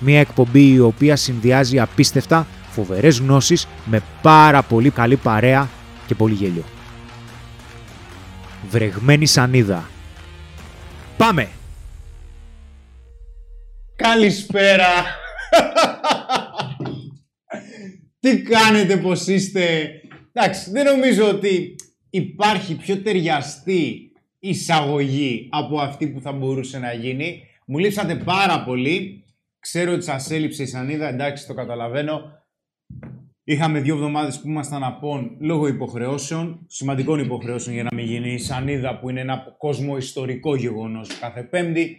Μία εκπομπή η οποία συνδυάζει απίστευτα φοβερές γνώσεις με πάρα πολύ καλή παρέα και πολύ γέλιο. Βρεγμένη σανίδα. Πάμε! Καλησπέρα! Τι κάνετε, πως είστε? Εντάξει, δεν νομίζω ότι υπάρχει πιο ταιριαστή εισαγωγή από αυτή που θα μπορούσε να γίνει. Μου λείψατε πάρα πολύ. Ξέρω ότι σας έλειψε η Σανίδα, εντάξει, το καταλαβαίνω. Είχαμε 2 εβδομάδες που ήμασταν απόν λόγω υποχρεώσεων, σημαντικών υποχρεώσεων για να μην γίνει η Σανίδα, που είναι ένα κόσμο ιστορικό γεγονός κάθε Πέμπτη.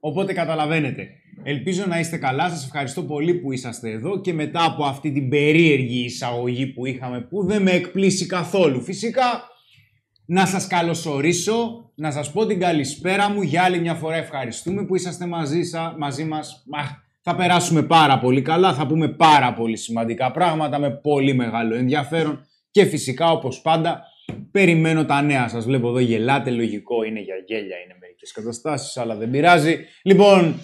Οπότε καταλαβαίνετε. Ελπίζω να είστε καλά. Σας ευχαριστώ πολύ που είσαστε εδώ και μετά από αυτή την περίεργη εισαγωγή που είχαμε, που δεν με εκπλήσει καθόλου. Φυσικά, να σας καλωσορίσω, να σας πω την καλησπέρα μου. Για άλλη μια φορά ευχαριστούμε που είσαστε μαζί μας. Θα περάσουμε πάρα πολύ καλά, θα πούμε πάρα πολύ σημαντικά πράγματα με πολύ μεγάλο ενδιαφέρον και φυσικά, όπως πάντα, περιμένω τα νέα σας. Βλέπω εδώ γελάτε, λογικό, είναι για γέλια, είναι μερικές καταστάσεις, αλλά δεν πειράζει. Λοιπόν,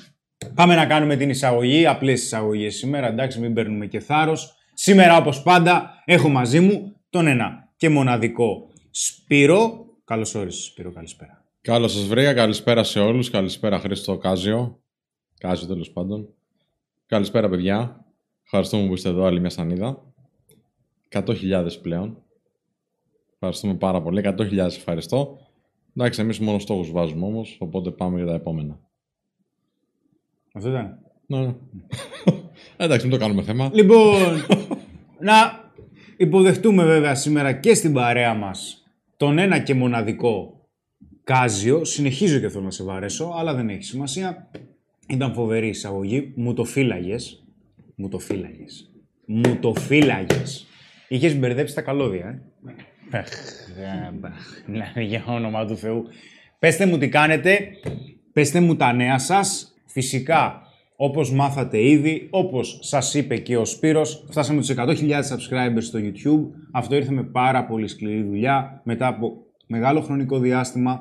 πάμε να κάνουμε την εισαγωγή, απλές εισαγωγές σήμερα, εντάξει, μην παίρνουμε και θάρρος. Σήμερα, όπως πάντα, έχω μαζί μου τον ένα και μοναδικό Σπύρο. Καλώς όρισες, Σπύρο, καλησπέρα. Καλώς σας βρήκα, καλησπέρα σε όλους, καλησπέρα Χρήστο, Κάζιο τέλος πάντων. Καλησπέρα παιδιά, ευχαριστούμε που είστε εδώ, άλλη μια σανίδα. 100.000 πλέον. Ευχαριστούμε πάρα πολύ, 100.000 ευχαριστώ. Εντάξει, εμείς μόνο στόχους βάζουμε όμως, οπότε πάμε για τα επόμενα. Αυτό ήταν. Ναι. Εντάξει, μην το κάνουμε θέμα. Λοιπόν, να υποδεχτούμε βέβαια σήμερα και στην παρέα μας τον ένα και μοναδικό Κάζιο. Συνεχίζω και θέλω να σε βαρέσω, αλλά δεν έχει σημασία. Ήταν φοβερή εισαγωγή. Μου το φύλαγες. Είχες μπερδέψει τα καλώδια, για όνομα του Θεού. Πέστε μου τι κάνετε. Πέστε μου τα νέα σας. Φυσικά, όπως μάθατε ήδη, όπως σας είπε και ο Σπύρος, φτάσαμε τους 100.000 subscribers στο YouTube. Αυτό ήρθε με πάρα πολύ σκληρή δουλειά, μετά από μεγάλο χρονικό διάστημα.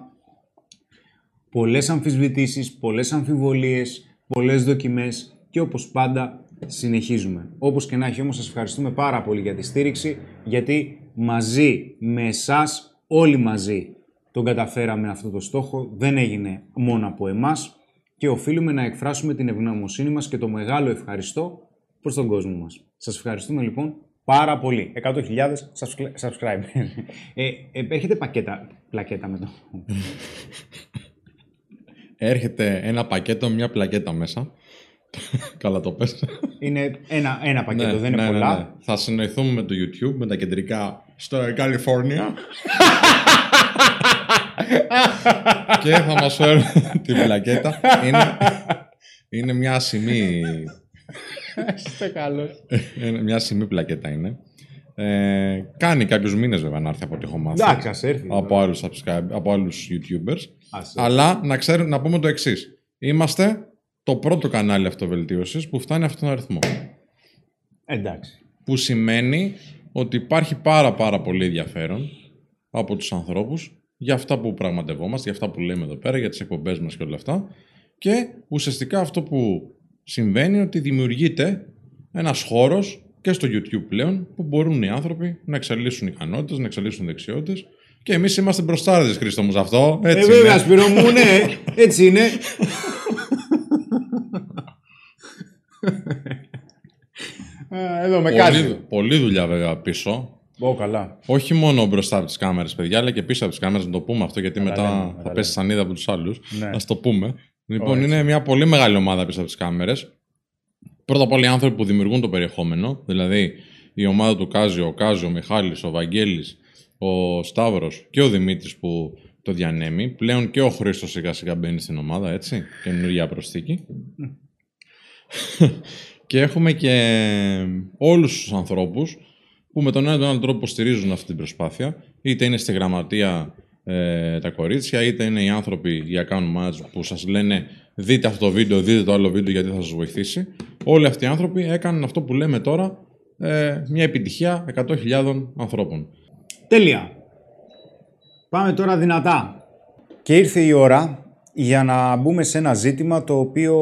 Πολλές αμφισβητήσεις, πολλές αμφιβολίες, πολλές δοκιμές και όπως πάντα συνεχίζουμε. Όπως και να έχει όμως, σας ευχαριστούμε πάρα πολύ για τη στήριξη, γιατί μαζί με εσάς, όλοι μαζί, τον καταφέραμε αυτό το στόχο. Δεν έγινε μόνο από εμάς. Και οφείλουμε να εκφράσουμε την ευγνωμοσύνη μας και το μεγάλο ευχαριστώ προς τον κόσμο μας. Σας ευχαριστούμε λοιπόν πάρα πολύ. 100.000 subscribers. Έχετε πλακέτα με το... Έρχεται ένα πακέτο, μια πλακέτα μέσα. Καλά το πες. Είναι ένα πακέτο, ναι, δεν είναι πολλά. Ναι. Θα συνοηθούμε με το YouTube, με τα κεντρικά στο Καλιφόρνια. Και θα μας φέρουν την πλακέτα. Είναι μια ασημή. Είστε καλός. Μια ασημή πλακέτα είναι. Κάνει κάποιους μήνες βέβαια να έρθει από ό,τι έχω μάθει. Εντάξει, ας έρθει. Από άλλους YouTubers. Αλλά να πούμε το εξής. Είμαστε το πρώτο κανάλι αυτοβελτίωσης που φτάνει αυτόν τον αριθμό. Εντάξει. Που σημαίνει ότι υπάρχει πάρα πολύ ενδιαφέρον από τους ανθρώπους για αυτά που πραγματευόμαστε, για αυτά που λέμε εδώ πέρα, για τις εκπομπές μας και όλα αυτά. Και ουσιαστικά αυτό που συμβαίνει είναι ότι δημιουργείται ένας χώρος και στο YouTube πλέον που μπορούν οι άνθρωποι να εξελίσσουν ικανότητες, να εξελίσσουν δεξιότητες. Και εμείς είμαστε μπροστάρδες, Χρήστο μου, σε αυτό. Έτσι βέβαια, Σπύρο μου, ναι, έτσι είναι. Εδώ με Κάζιο. Πολύ δουλειά βέβαια πίσω. Καλά. Όχι μόνο μπροστά από τις κάμερες, παιδιά, αλλά και πίσω από τις κάμερες, να το πούμε αυτό, γιατί μετά λέμε, θα πέσει σανίδα από τους άλλους. Ναι. Ας το πούμε. Λοιπόν, είναι μια πολύ μεγάλη ομάδα πίσω από τις κάμερες. Πρώτα απ' όλα οι άνθρωποι που δημιουργούν το περιεχόμενο, δηλαδή η ομάδα του Κάζιο, ο Κάζιο, ο Μιχάλης, ο Βαγγέλης, ο Σταύρος και ο Δημήτρης που το διανέμει. Πλέον και ο Χρήστος σιγά σιγά μπαίνει στην ομάδα, έτσι, καινούργια προσθήκη. Και έχουμε και όλους τους ανθρώπους που με τον ένα ή τον άλλο τρόπο στηρίζουν αυτή την προσπάθεια. Είτε είναι στη γραμματεία τα κορίτσια, είτε είναι οι άνθρωποι για account management που σας λένε δείτε αυτό το βίντεο, δείτε το άλλο βίντεο γιατί θα σας βοηθήσει. Όλοι αυτοί οι άνθρωποι έκαναν αυτό που λέμε τώρα μια επιτυχία 100.000 ανθρώπων. Τέλεια. Πάμε τώρα δυνατά. Και ήρθε η ώρα για να μπούμε σε ένα ζήτημα το οποίο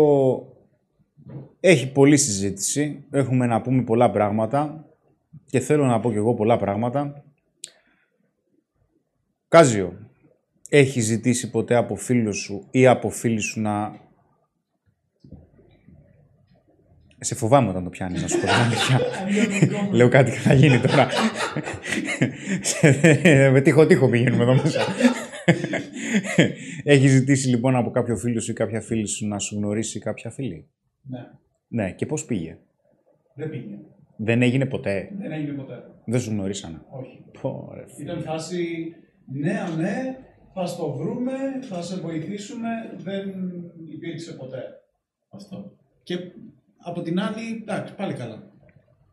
έχει πολλή συζήτηση. Έχουμε να πούμε πολλά πράγματα. Και θέλω να πω κι εγώ πολλά πράγματα. Κάζιο, έχεις ζητήσει ποτέ από φίλους σου ή από φίλοι σου να... Σε φοβάμαι όταν το πιάνεις, να σου πω. Λέω κάτι και θα γίνει τώρα. Με τείχο-τείχο πηγαίνουμε εδώ μέσα. Έχεις ζητήσει λοιπόν από κάποιο φίλο σου ή κάποια φίλη σου να σου γνωρίσει κάποια φίλη. Ναι. Ναι, και πώς πήγε? Δεν πήγε. Δεν έγινε ποτέ. Δεν έγινε ποτέ. Δεν σου γνωρίσανε. Όχι. Πόρε. Ήταν φάση ναι, θα στο βρούμε, θα σε βοηθήσουμε. Δεν υπήρξε ποτέ αυτό. Και από την άλλη, εντάξει, πάλι καλά.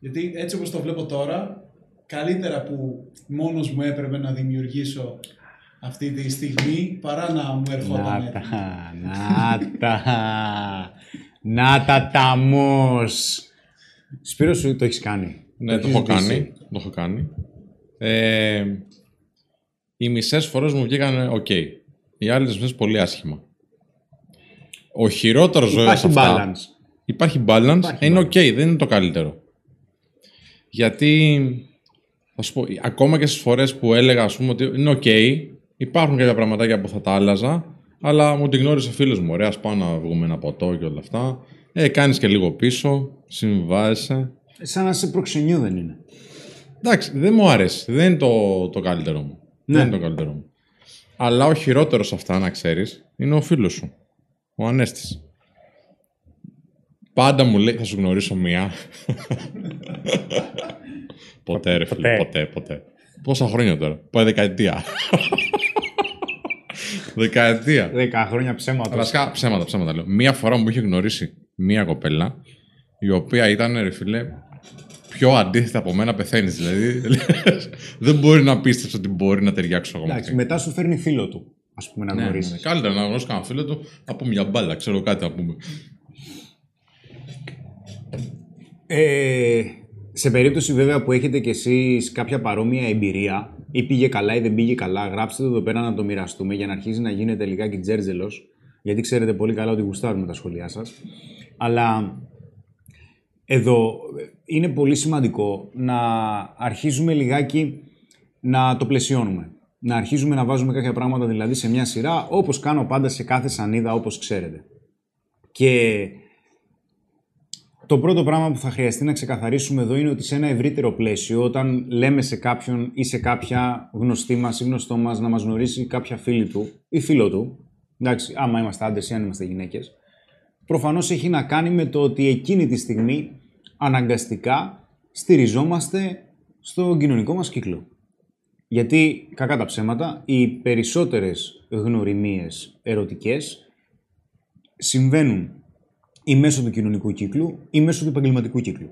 Γιατί έτσι όπως το βλέπω τώρα, καλύτερα που μόνος μου έπρεπε να δημιουργήσω αυτή τη στιγμή παρά να μου ερχόταν. Να τα ταμός. Σπύρο, σου το έχεις κάνει? Ναι, το έχω κάνει. Οι μισές φορές μου βγήκαν ok. Οι άλλες μισές πολύ άσχημα. Ο χειρότερος ζωή σε αυτά... Υπάρχει balance. Είναι ok, δεν είναι το καλύτερο. Γιατί, θα σου πω, ακόμα και στις φορές που έλεγα, ας πούμε, ότι είναι ok, υπάρχουν κάποια πραγματάκια που θα τα άλλαζα, αλλά μου την γνώρισε φίλος μου. Ωραία, ας πάω να βγούμε ένα ποτό και όλα αυτά. Κάνεις και λίγο πίσω, συμβάζεσαι. Σαν να είσαι προξενιού, δεν είναι? Εντάξει, δεν μου αρέσει. Δεν είναι το καλύτερο μου. Ναι. Δεν είναι το καλύτερο μου. Αλλά ο χειρότερος σε αυτά, να ξέρεις, είναι ο φίλος σου. Ο Ανέστης. Πάντα μου λέει, θα σου γνωρίσω μία. Ποτέ, ρε φίλε, ποτέ. Πόσα χρόνια τώρα? Πάει δεκαετία. Δεκαετία. 10 χρόνια ψέματα. Βασικά ψέματα λέω. Μία φορά μου είχε γνωρίσει μία κοπέλα, η οποία ήταν, ρε φίλε, πιο αντίθετα από μένα, πεθαίνεις. Δηλαδή, δεν μπορεί να πίστεψε ότι μπορεί να ταιριάξω εγώ. Εντάξει, μετά σου φέρνει φίλο του, ας πούμε, να γνωρίσεις. Ναι. Καλύτερα να γνωρίσω κανένα φίλο του, να πούμε μια μπάλα, ξέρω κάτι να πούμε. Σε περίπτωση βέβαια που έχετε κι εσείς κάποια παρόμοια εμπειρία, ή πήγε καλά ή δεν πήγε καλά, γράψτε το εδώ πέρα να το μοιραστούμε για να αρχίσει να γίνεται λιγάκι τζέρτζελος, γιατί ξέρετε πολύ καλά ότι γουστάρουμε τα σχόλιά σας. Αλλά εδώ είναι πολύ σημαντικό να αρχίζουμε λιγάκι να το πλαισιώνουμε. Να αρχίζουμε να βάζουμε κάποια πράγματα δηλαδή σε μια σειρά, όπως κάνω πάντα σε κάθε σανίδα, όπως ξέρετε. Και το πρώτο πράγμα που θα χρειαστεί να ξεκαθαρίσουμε εδώ είναι ότι σε ένα ευρύτερο πλαίσιο, όταν λέμε σε κάποιον ή σε κάποια γνωστή μας ή γνωστό μας να μας γνωρίσει κάποια φίλη του ή φίλο του, εντάξει, άμα είμαστε άντρες ή αν είμαστε γυναίκες, προφανώς έχει να κάνει με το ότι εκείνη τη στιγμή αναγκαστικά στηριζόμαστε στον κοινωνικό μας κύκλο. Γιατί, κακά τα ψέματα, οι περισσότερες γνωριμίες ερωτικές συμβαίνουν ή μέσω του κοινωνικού κύκλου ή μέσω του επαγγελματικού κύκλου.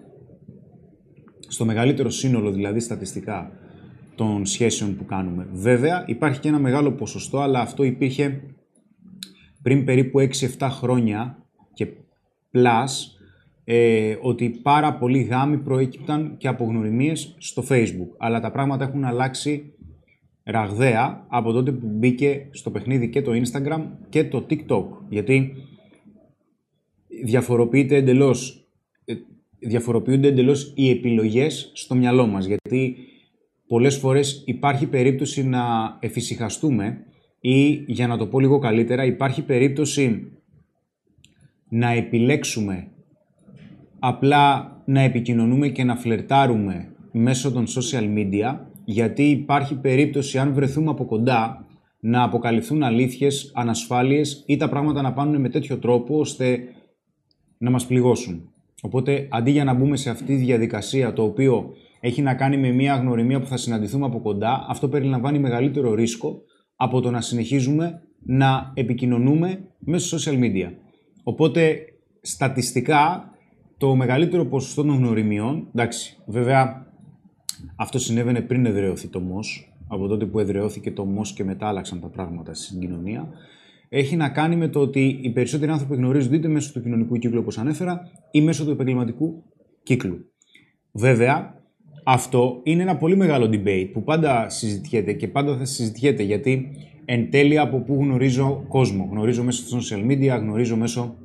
Στο μεγαλύτερο σύνολο, δηλαδή στατιστικά, των σχέσεων που κάνουμε. Βέβαια, υπάρχει και ένα μεγάλο ποσοστό, αλλά αυτό υπήρχε πριν περίπου 6-7 χρόνια και πλάς, ότι πάρα πολλοί γάμοι προέκυπταν και από γνωριμίες στο Facebook. Αλλά τα πράγματα έχουν αλλάξει ραγδαία από τότε που μπήκε στο παιχνίδι και το Instagram και το TikTok. Γιατί διαφοροποιούνται εντελώς οι επιλογές στο μυαλό μας, γιατί πολλές φορές υπάρχει περίπτωση να εφησυχαστούμε ή, για να το πω λίγο καλύτερα, υπάρχει περίπτωση να επιλέξουμε απλά να επικοινωνούμε και να φλερτάρουμε μέσω των social media, γιατί υπάρχει περίπτωση, αν βρεθούμε από κοντά, να αποκαλυφθούν αλήθειες, ανασφάλειες ή τα πράγματα να πάνουν με τέτοιο τρόπο ώστε να μας πληγώσουν. Οπότε, αντί για να μπούμε σε αυτή τη διαδικασία, το οποίο έχει να κάνει με μια γνωριμία που θα συναντηθούμε από κοντά, αυτό περιλαμβάνει μεγαλύτερο ρίσκο από το να συνεχίζουμε να επικοινωνούμε μέσω social media. Οπότε, στατιστικά, το μεγαλύτερο ποσοστό των γνωριμιών, εντάξει, βέβαια, αυτό συνέβαινε πριν εδραιωθεί το ΜΟΣ, από τότε που εδραιώθηκε το ΜΟΣ και μετά άλλαξαν τα πράγματα στην κοινωνία, έχει να κάνει με το ότι οι περισσότεροι άνθρωποι γνωρίζονται είτε μέσω του κοινωνικού κύκλου, όπως ανέφερα, ή μέσω του επαγγελματικού κύκλου. Βέβαια, αυτό είναι ένα πολύ μεγάλο debate που πάντα συζητιέται και πάντα θα συζητιέται, γιατί εν τέλει από πού γνωρίζω κόσμο. Γνωρίζω μέσω των social media, γνωρίζω μέσω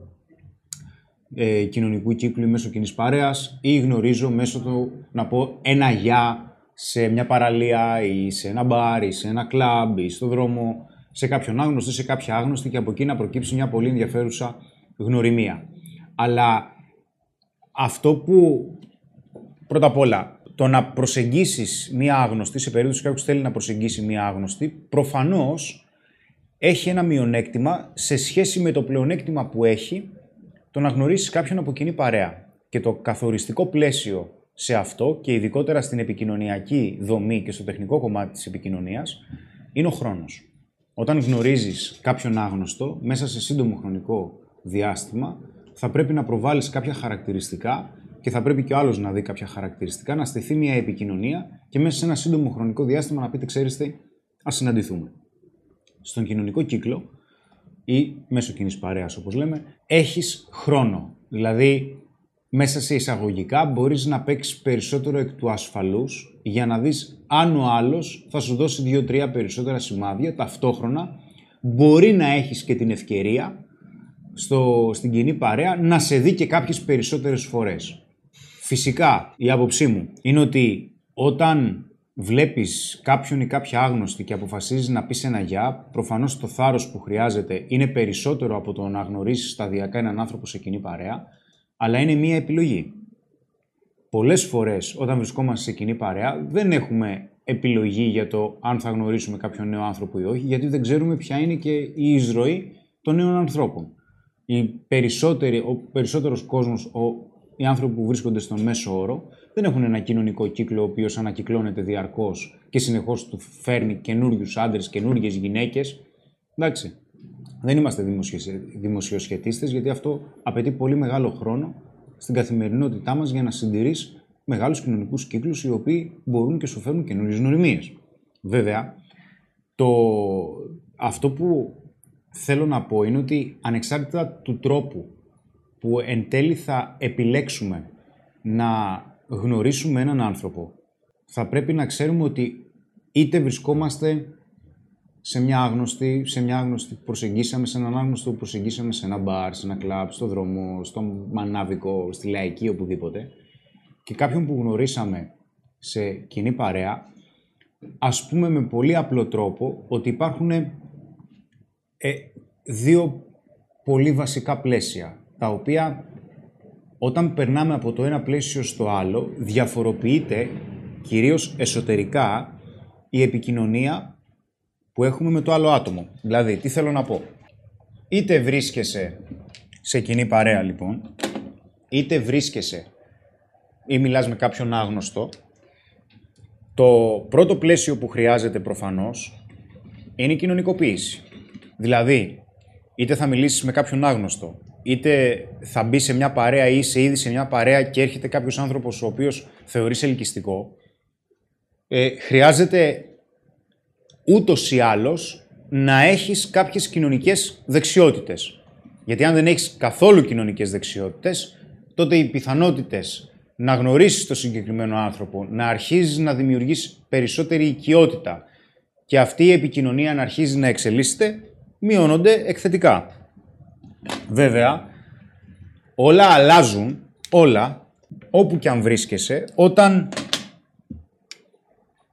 κοινωνικού κύκλου ή μέσω κοινής παρέας, ή γνωρίζω μέσω του να πω ένα γεια σε μια παραλία ή σε ένα μπαρ ή σε ένα κλαμπ ή στον δρόμο, σε κάποιον άγνωστο, σε κάποια άγνωστη, και από εκεί να προκύψει μια πολύ ενδιαφέρουσα γνωριμία. Αλλά αυτό που πρώτα απ' όλα, το να προσεγγίσεις μία άγνωστη, σε περίπτωση κάποιος θέλει να προσεγγίσει μία άγνωστη, προφανώς έχει ένα μειονέκτημα σε σχέση με το πλεονέκτημα που έχει το να γνωρίσεις κάποιον από κοινή παρέα. Και το καθοριστικό πλαίσιο σε αυτό, και ειδικότερα στην επικοινωνιακή δομή και στο τεχνικό κομμάτι της επικοινωνίας, είναι ο χρόνος. Όταν γνωρίζεις κάποιον άγνωστο, μέσα σε σύντομο χρονικό διάστημα, θα πρέπει να προβάλλεις κάποια χαρακτηριστικά και θα πρέπει και ο άλλος να δει κάποια χαρακτηριστικά, να στηθεί μια επικοινωνία και μέσα σε ένα σύντομο χρονικό διάστημα να πείτε, ξέρετε, ας συναντηθούμε. Στον κοινωνικό κύκλο ή μέσω κοινής παρέας, όπως λέμε, έχεις χρόνο. Δηλαδή, μέσα σε εισαγωγικά μπορείς να παίξεις περισσότερο εκ του ασφαλούς για να δεις αν ο άλλος θα σου δώσει 2-3 περισσότερα σημάδια. Ταυτόχρονα μπορεί να έχεις και την ευκαιρία στην κοινή παρέα να σε δει και κάποιες περισσότερες φορές. Φυσικά, η άποψή μου είναι ότι όταν βλέπεις κάποιον ή κάποια άγνωστη και αποφασίζεις να πεις ένα γεια, προφανώς το θάρρος που χρειάζεται είναι περισσότερο από το να γνωρίσεις σταδιακά έναν άνθρωπο σε κοινή παρέα, αλλά είναι μία επιλογή. Πολλές φορές όταν βρισκόμαστε σε κοινή παρέα δεν έχουμε επιλογή για το αν θα γνωρίσουμε κάποιον νέο άνθρωπο ή όχι, γιατί δεν ξέρουμε ποια είναι και η εισρωή των νέων ανθρώπων. Ο περισσότερος κόσμος, οι άνθρωποι που βρίσκονται στον μέσο όρο, δεν έχουν ένα κοινωνικό κύκλο ο οποίος ανακυκλώνεται διαρκώς και συνεχώς του φέρνει καινούριους άντρες, καινούριες γυναίκες. Εντάξει, δεν είμαστε δημοσιοσχετίστες, γιατί αυτό απαιτεί πολύ μεγάλο χρόνο στην καθημερινότητά μας για να συντηρείς μεγάλους κοινωνικούς κύκλους οι οποίοι μπορούν και σου φέρνουν καινούριες γνωριμίες. Βέβαια, αυτό που θέλω να πω είναι ότι ανεξάρτητα του τρόπου που εν τέλει θα επιλέξουμε να γνωρίσουμε έναν άνθρωπο, θα πρέπει να ξέρουμε ότι είτε βρισκόμαστε σε μια άγνωστη, που προσεγγίσαμε, σε έναν άγνωστο που προσεγγίσαμε σε ένα μπαρ, σε ένα κλαμπ, στο δρόμο, στο μανάβικο, στη λαϊκή, οπουδήποτε, και κάποιον που γνωρίσαμε σε κοινή παρέα, ας πούμε με πολύ απλό τρόπο ότι υπάρχουν δύο πολύ βασικά πλαίσια, τα οποία όταν περνάμε από το ένα πλαίσιο στο άλλο, διαφοροποιείται κυρίως εσωτερικά η επικοινωνία που έχουμε με το άλλο άτομο. Δηλαδή, τι θέλω να πω. Είτε βρίσκεσαι σε κοινή παρέα, λοιπόν, είτε βρίσκεσαι ή μιλάς με κάποιον άγνωστο, το πρώτο πλαίσιο που χρειάζεται προφανώς είναι η κοινωνικοποίηση. Δηλαδή, είτε θα μιλήσεις με κάποιον άγνωστο, είτε θα μπει σε μια παρέα ή είσαι ήδη σε μια παρέα και έρχεται κάποιος άνθρωπος ο οποίος θεωρείς ελκυστικό, χρειάζεται ούτως ή άλλως να έχεις κάποιες κοινωνικές δεξιότητες. Γιατί αν δεν έχεις καθόλου κοινωνικές δεξιότητες, τότε οι πιθανότητες να γνωρίσεις τον συγκεκριμένο άνθρωπο, να αρχίζεις να δημιουργείς περισσότερη οικειότητα και αυτή η επικοινωνία να αρχίζει να εξελίσσεται, μειώνονται εκθετικά. Βέβαια, όλα αλλάζουν, όλα, όπου και αν βρίσκεσαι, όταν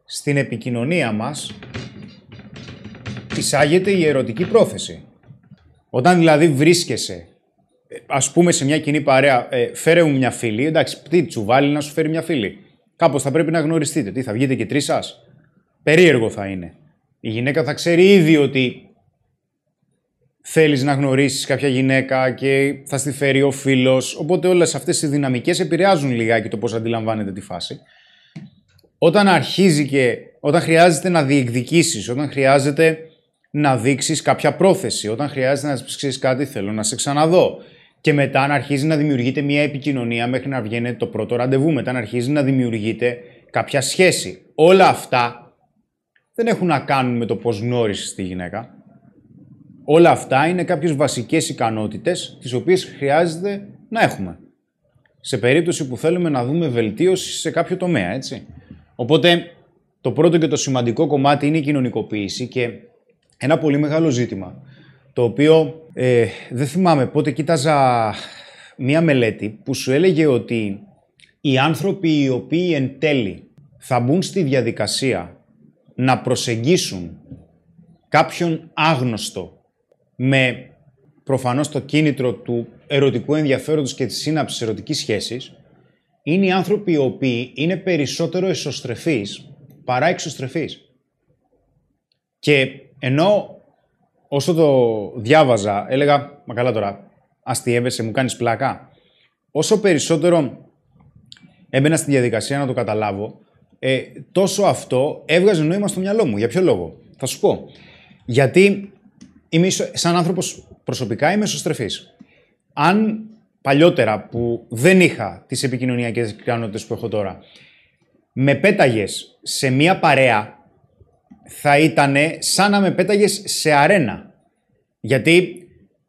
στην επικοινωνία μας εισάγεται η ερωτική πρόθεση. Όταν δηλαδή βρίσκεσαι ας πούμε σε μια κοινή παρέα, φέρε μου μια φίλη, εντάξει, τι τσουβάλι να σου φέρει μια φίλη. Κάπως θα πρέπει να γνωριστείτε. Τι, θα βγείτε και τρεις σας. Περίεργο θα είναι. Η γυναίκα θα ξέρει ήδη ότι θέλεις να γνωρίσεις κάποια γυναίκα και θα στη φέρει ο φίλος. Οπότε όλες αυτές οι δυναμικές επηρεάζουν λιγάκι το πώς αντιλαμβάνεται τη φάση. Όταν αρχίζει και όταν χρειάζεται να διεκδικήσεις, όταν χρειάζεται να δείξεις κάποια πρόθεση, όταν χρειάζεται να πεις κάτι, θέλω να σε ξαναδώ. Και μετά να αρχίζει να δημιουργείται μια επικοινωνία μέχρι να βγαίνει το πρώτο ραντεβού. Μετά να αρχίζει να δημιουργείται κάποια σχέση. Όλα αυτά δεν έχουν να κάνουν με το πώς γνώρισες τη γυναίκα. Όλα αυτά είναι κάποιες βασικές ικανότητες τις οποίες χρειάζεται να έχουμε. Σε περίπτωση που θέλουμε να δούμε βελτίωση σε κάποιο τομέα, έτσι. Οπότε το πρώτο και το σημαντικό κομμάτι είναι η κοινωνικοποίηση και ένα πολύ μεγάλο ζήτημα, το οποίο δεν θυμάμαι πότε κοίταζα μία μελέτη που σου έλεγε ότι οι άνθρωποι οι οποίοι εν τέλει θα μπουν στη διαδικασία να προσεγγίσουν κάποιον άγνωστο με προφανώς το κίνητρο του ερωτικού ενδιαφέροντος και της σύναψης ερωτικής σχέσης, είναι οι άνθρωποι οι οποίοι είναι περισσότερο εσωστρεφείς παρά εξωστρεφείς. Και ενώ όσο το διάβαζα έλεγα, μα καλά τώρα, αστιεύεσαι, μου κάνεις πλάκα. Όσο περισσότερο έμπαινα στη διαδικασία να το καταλάβω, τόσο αυτό έβγαζε νόημα στο μυαλό μου. Για ποιο λόγο? Θα σου πω. Γιατί είμαι, σαν άνθρωπος προσωπικά, είμαι εσωστρεφής. Αν παλιότερα που δεν είχα τις επικοινωνιακές ικανότητες που έχω τώρα, με πέταγες σε μία παρέα, θα ήταν σαν να με πέταγες σε αρένα. Γιατί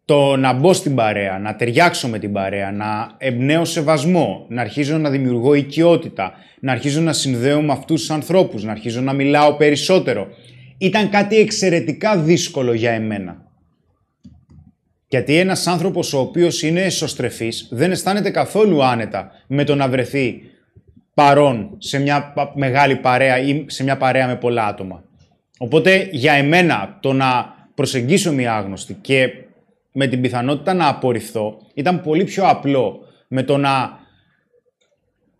το να μπω στην παρέα, να ταιριάξω με την παρέα, να εμπνέω σεβασμό, να αρχίζω να δημιουργώ οικειότητα, να αρχίζω να συνδέω με αυτούς τους ανθρώπους, να αρχίζω να μιλάω περισσότερο, ήταν κάτι εξαιρετικά δύσκολο για εμένα. Γιατί ένας άνθρωπος ο οποίος είναι εσωστρεφής δεν αισθάνεται καθόλου άνετα με το να βρεθεί παρόν σε μια μεγάλη παρέα ή σε μια παρέα με πολλά άτομα. Οπότε για εμένα το να προσεγγίσω μια άγνωστη και με την πιθανότητα να απορριφθώ ήταν πολύ πιο απλό με το να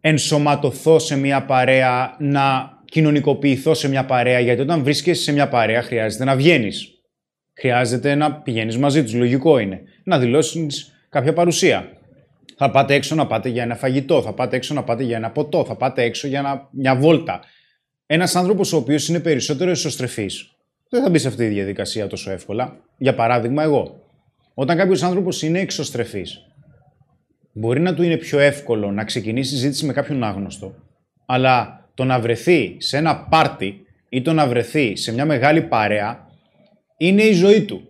ενσωματωθώ σε μια παρέα, να κοινωνικοποιηθώ σε μια παρέα, γιατί όταν βρίσκεσαι σε μια παρέα χρειάζεται να βγαίνεις. Χρειάζεται να πηγαίνεις μαζί τους, λογικό είναι. Να δηλώσεις κάποια παρουσία. Θα πάτε έξω να πάτε για ένα φαγητό, θα πάτε έξω να πάτε για ένα ποτό, θα πάτε έξω για μια βόλτα. Ένας άνθρωπος ο οποίος είναι περισσότερο εσωστρεφής δεν θα μπει σε αυτή τη διαδικασία τόσο εύκολα. Για παράδειγμα, εγώ. Όταν κάποιος άνθρωπος είναι εξωστρεφής, μπορεί να του είναι πιο εύκολο να ξεκινήσει συζήτηση με κάποιον άγνωστο, αλλά το να βρεθεί σε ένα πάρτι ή το να βρεθεί σε μια μεγάλη παρέα είναι η ζωή του.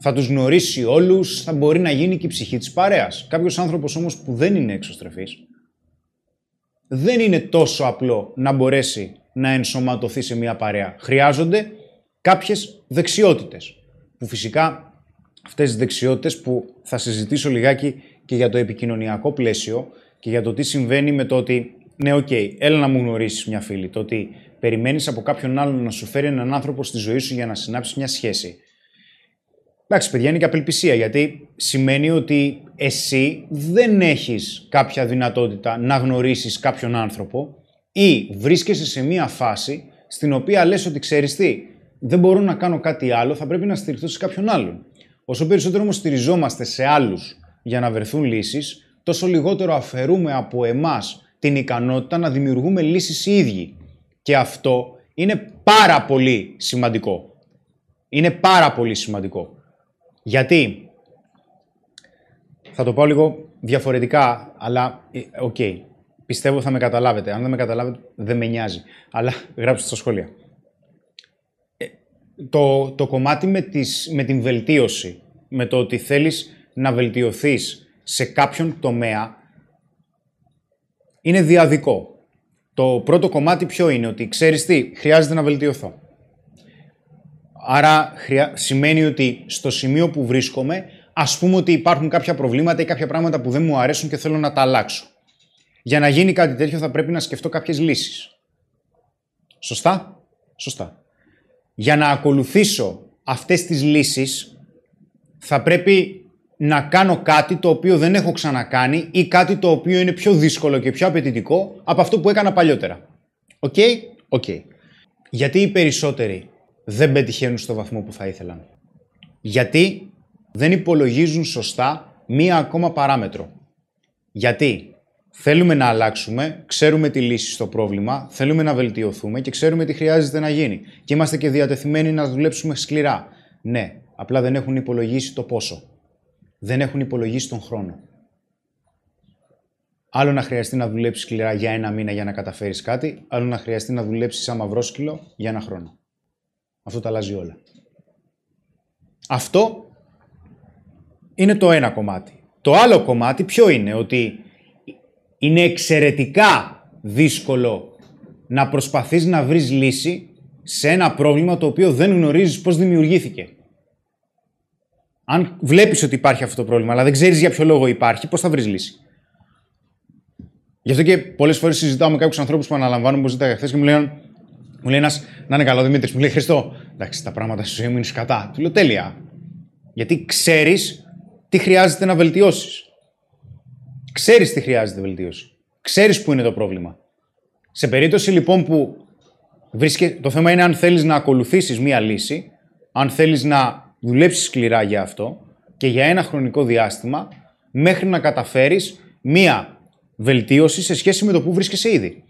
Θα τους γνωρίσει όλους, θα μπορεί να γίνει και η ψυχή της παρέας. Κάποιος άνθρωπος όμως που δεν είναι εξωστρεφής, δεν είναι τόσο απλό να μπορέσει να ενσωματωθεί σε μια παρέα. Χρειάζονται κάποιες δεξιότητες, που φυσικά αυτές τις δεξιότητες που θα συζητήσω λιγάκι και για το επικοινωνιακό πλαίσιο και για το τι συμβαίνει με το ότι ναι, οκ, έλα να μου γνωρίσεις μια φίλη. Το ότι περιμένεις από κάποιον άλλον να σου φέρει έναν άνθρωπο στη ζωή σου για να συνάψεις μια σχέση. Εντάξει, παιδιά, είναι και απελπισία, γιατί σημαίνει ότι εσύ δεν έχεις κάποια δυνατότητα να γνωρίσεις κάποιον άνθρωπο ή βρίσκεσαι σε μια φάση στην οποία λες ότι ξέρεις τι, δεν μπορώ να κάνω κάτι άλλο, θα πρέπει να στηριχθώ σε κάποιον άλλον. Όσο περισσότερο όμως στηριζόμαστε σε άλλους για να βρεθούν λύσεις, τόσο λιγότερο αφαιρούμε από εμάς την ικανότητα να δημιουργούμε λύσεις οι ίδιοι. Και αυτό είναι πάρα πολύ σημαντικό. Είναι πάρα πολύ σημαντικό. Γιατί, θα το πάω λίγο διαφορετικά, αλλά οκ, πιστεύω θα με καταλάβετε. Αν δεν με καταλάβετε, δεν με νοιάζει. Αλλά γράψτε στα σχόλια. Το κομμάτι με την βελτίωση, με το ότι θέλεις να βελτιωθείς σε κάποιον τομέα, είναι διαδικό. Το πρώτο κομμάτι ποιο είναι? Ότι ξέρεις τι, χρειάζεται να βελτιωθώ. Άρα σημαίνει ότι στο σημείο που βρίσκομαι, ας πούμε ότι υπάρχουν κάποια προβλήματα ή κάποια πράγματα που δεν μου αρέσουν και θέλω να τα αλλάξω. Για να γίνει κάτι τέτοιο θα πρέπει να σκεφτώ κάποιες λύσεις. Σωστά? Σωστά. Για να ακολουθήσω αυτές τις λύσεις θα πρέπει να κάνω κάτι το οποίο δεν έχω ξανακάνει ή κάτι το οποίο είναι πιο δύσκολο και πιο απαιτητικό από αυτό που έκανα παλιότερα. Οκ? Οκ. Γιατί οι περισσότεροι δεν πετυχαίνουν στο βαθμό που θα ήθελαν? Γιατί δεν υπολογίζουν σωστά μία ακόμα παράμετρο. Γιατί θέλουμε να αλλάξουμε, ξέρουμε τη λύση στο πρόβλημα, θέλουμε να βελτιωθούμε και ξέρουμε τι χρειάζεται να γίνει. Και είμαστε και διατεθειμένοι να δουλέψουμε σκληρά. Ναι, απλά δεν έχουν υπολογίσει το πόσο. Δεν έχουν υπολογίσει τον χρόνο. Άλλο να χρειαστεί να δουλέψεις σκληρά για ένα μήνα για να καταφέρεις κάτι, άλλο να χρειαστεί να δουλέψεις σαν μαυρόσκυλο για ένα χρόνο. Αυτό τα αλλάζει όλα. Αυτό είναι το ένα κομμάτι. Το άλλο κομμάτι ποιο είναι? Ότι είναι εξαιρετικά δύσκολο να προσπαθείς να βρεις λύση σε ένα πρόβλημα το οποίο δεν γνωρίζεις πώς δημιουργήθηκε. Αν βλέπεις ότι υπάρχει αυτό το πρόβλημα, αλλά δεν ξέρεις για ποιο λόγο υπάρχει, πώς θα βρεις λύση? Γι' αυτό και πολλές φορές συζητάω με κάποιους ανθρώπους που αναλαμβάνουν, όπως ζητάγα χθες, και μου λέει ένας, να είναι καλό Δημήτρης, μου λέει Χριστό, εντάξει, τα πράγματα στη ζωή μου είναι σκατά. Του λέω τέλεια. Γιατί ξέρεις τι χρειάζεται να βελτιώσεις. Ξέρεις τι χρειάζεται βελτίωση. Ξέρεις πού είναι το πρόβλημα. Σε περίπτωση λοιπόν που βρίσκεσαι, το θέμα είναι αν θέλεις να ακολουθήσεις μία λύση, αν θέλεις να δουλέψεις σκληρά για αυτό και για ένα χρονικό διάστημα μέχρι να καταφέρεις μία βελτίωση σε σχέση με το που βρίσκεσαι ήδη.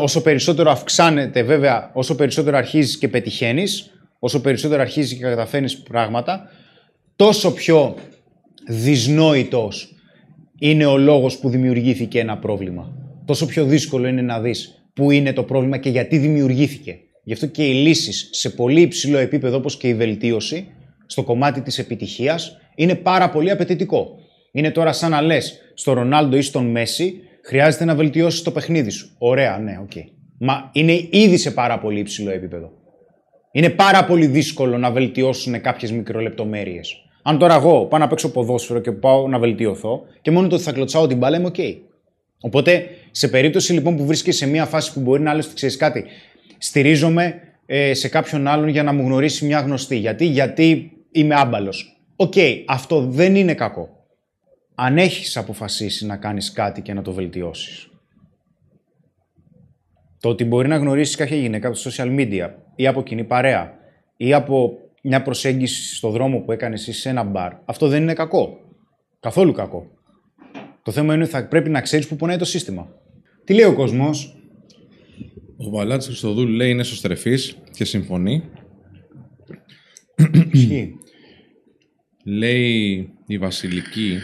Όσο περισσότερο αυξάνεται βέβαια, όσο περισσότερο αρχίζεις και πετυχαίνεις, όσο περισσότερο αρχίζεις και καταφέρνεις πράγματα, τόσο πιο δυσνόητος είναι ο λόγος που δημιουργήθηκε ένα πρόβλημα. Τόσο πιο δύσκολο είναι να δεις πού είναι το πρόβλημα και γιατί δημιουργήθηκε. Γι' αυτό και οι λύσεις σε πολύ υψηλό επίπεδο, όπως και η βελτίωση, στο κομμάτι της επιτυχίας, είναι πάρα πολύ απαιτητικό. Είναι τώρα σαν να λες στο Ρονάλντο ή στον Μέσι, χρειάζεται να βελτιώσεις το παιχνίδι σου. Ωραία, ναι, οκ. Μα είναι ήδη σε πάρα πολύ υψηλό επίπεδο. Είναι πάρα πολύ δύσκολο να βελτιώσουν κάποιες μικρολεπτομέρειες. Αν τώρα εγώ πάω να παίξω ποδόσφαιρο και πάω να βελτιωθώ, και μόνο το ότι θα κλωτσάω την μπάλα είμαι οκ. Οπότε, σε περίπτωση λοιπόν που βρίσκεσαι σε μια φάση που μπορεί να λες ότι ξέρεις κάτι, στηρίζομαι σε κάποιον άλλον για να μου γνωρίσει μια γνωστή. Γιατί είμαι άμπαλος. Οκ, αυτό δεν είναι κακό. Αν έχεις αποφασίσει να κάνεις κάτι και να το βελτιώσεις. Το ότι μπορεί να γνωρίσεις κάποια γυναίκα από social media ή από κοινή παρέα ή από μια προσέγγιση στον δρόμο που έκανες εσύ σε ένα μπαρ, αυτό δεν είναι κακό. Καθόλου κακό. Το θέμα είναι ότι θα πρέπει να ξέρεις που πονάει το σύστημα. Τι λέει ο κόσμος? Ο Βαλάτης Χριστοδούλου λέει είναι εσωστρεφής και συμφωνεί. Λέει η Βασιλική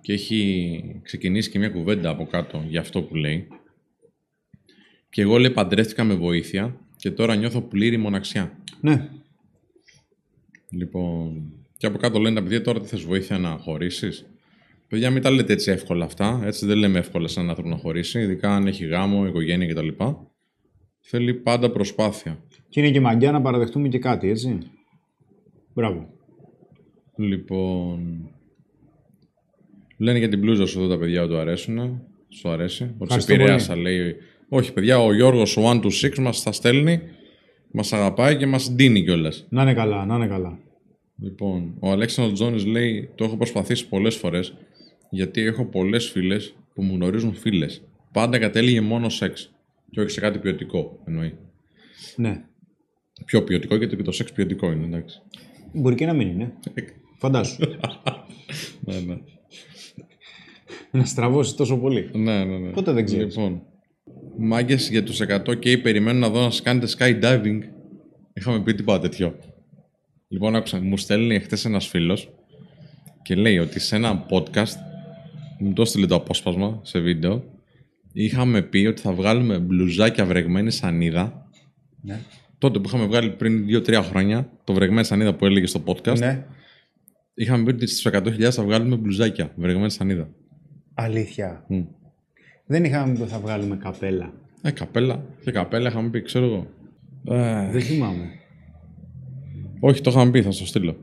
και έχει ξεκινήσει και μια κουβέντα από κάτω για αυτό που λέει. Και εγώ λέει παντρεύτηκα με βοήθεια και τώρα νιώθω πλήρη μοναξιά. Ναι. Λοιπόν, και από κάτω λένε τα παιδιά τώρα τι θες βοήθεια να χωρίσεις. Παιδιά, μην τα λέτε έτσι εύκολα αυτά. Έτσι δεν λέμε εύκολα σαν άνθρωπο να χωρίσει, ειδικά αν έχει γάμο, οικογένεια κτλ. Θέλει πάντα προσπάθεια. Και είναι και μαγκιά να παραδεχτούμε και κάτι, έτσι. Μπράβο. Λοιπόν. Λένε για την πλούζα σου εδώ τα παιδιά ότι του αρέσουν. Σου αρέσει. Ότι σε επηρέασα, λέει. Όχι, παιδιά, ο Γιώργος 126 μας τα στέλνει. Μας αγαπάει και μας ντύνει κιόλας. Να είναι καλά, να είναι καλά. Λοιπόν, ο Αλέξανδρος Τζόνης λέει: το έχω προσπαθήσει πολλές φορές γιατί έχω πολλές φίλες που μου γνωρίζουν φίλες. Πάντα κατέληγε μόνο σεξ. Και όχι σε κάτι ποιοτικό, εννοεί. Ναι. Πιο ποιοτικό, γιατί και το σεξ ποιοτικό είναι, εντάξει. Μπορεί και να μην είναι. Φαντάσου. Ναι. Να στραβώσει τόσο πολύ. Ναι. Πότε δεν ξέρεις. Λοιπόν. Μάγκες για τους 100 και περιμένουν να δω να σας κάνετε skydiving. Είχαμε πει τίποτα τέτοιο. Λοιπόν, άκουσα, μου στέλνει χτες ένας φίλος και λέει ότι σε ένα podcast, μου το έστειλε το απόσπασμα σε βίντεο, είχαμε πει ότι θα βγάλουμε μπλουζάκια βρεγμένη σανίδα. Ναι. Τότε που είχαμε βγάλει πριν 2-3 χρόνια, το βρεγμένη σανίδα που έλεγε στο podcast, ναι. Είχαμε πει ότι στους 100.000 θα βγάλουμε μπλουζάκια βρεγμένη σανίδα. Αλήθεια. Δεν είχαμε πει ότι θα βγάλουμε καπέλα. Καπέλα. Και καπέλα είχαμε πει, ξέρω εγώ. Δεν θυμάμαι. Όχι, το είχαμε πει, θα στο στείλω.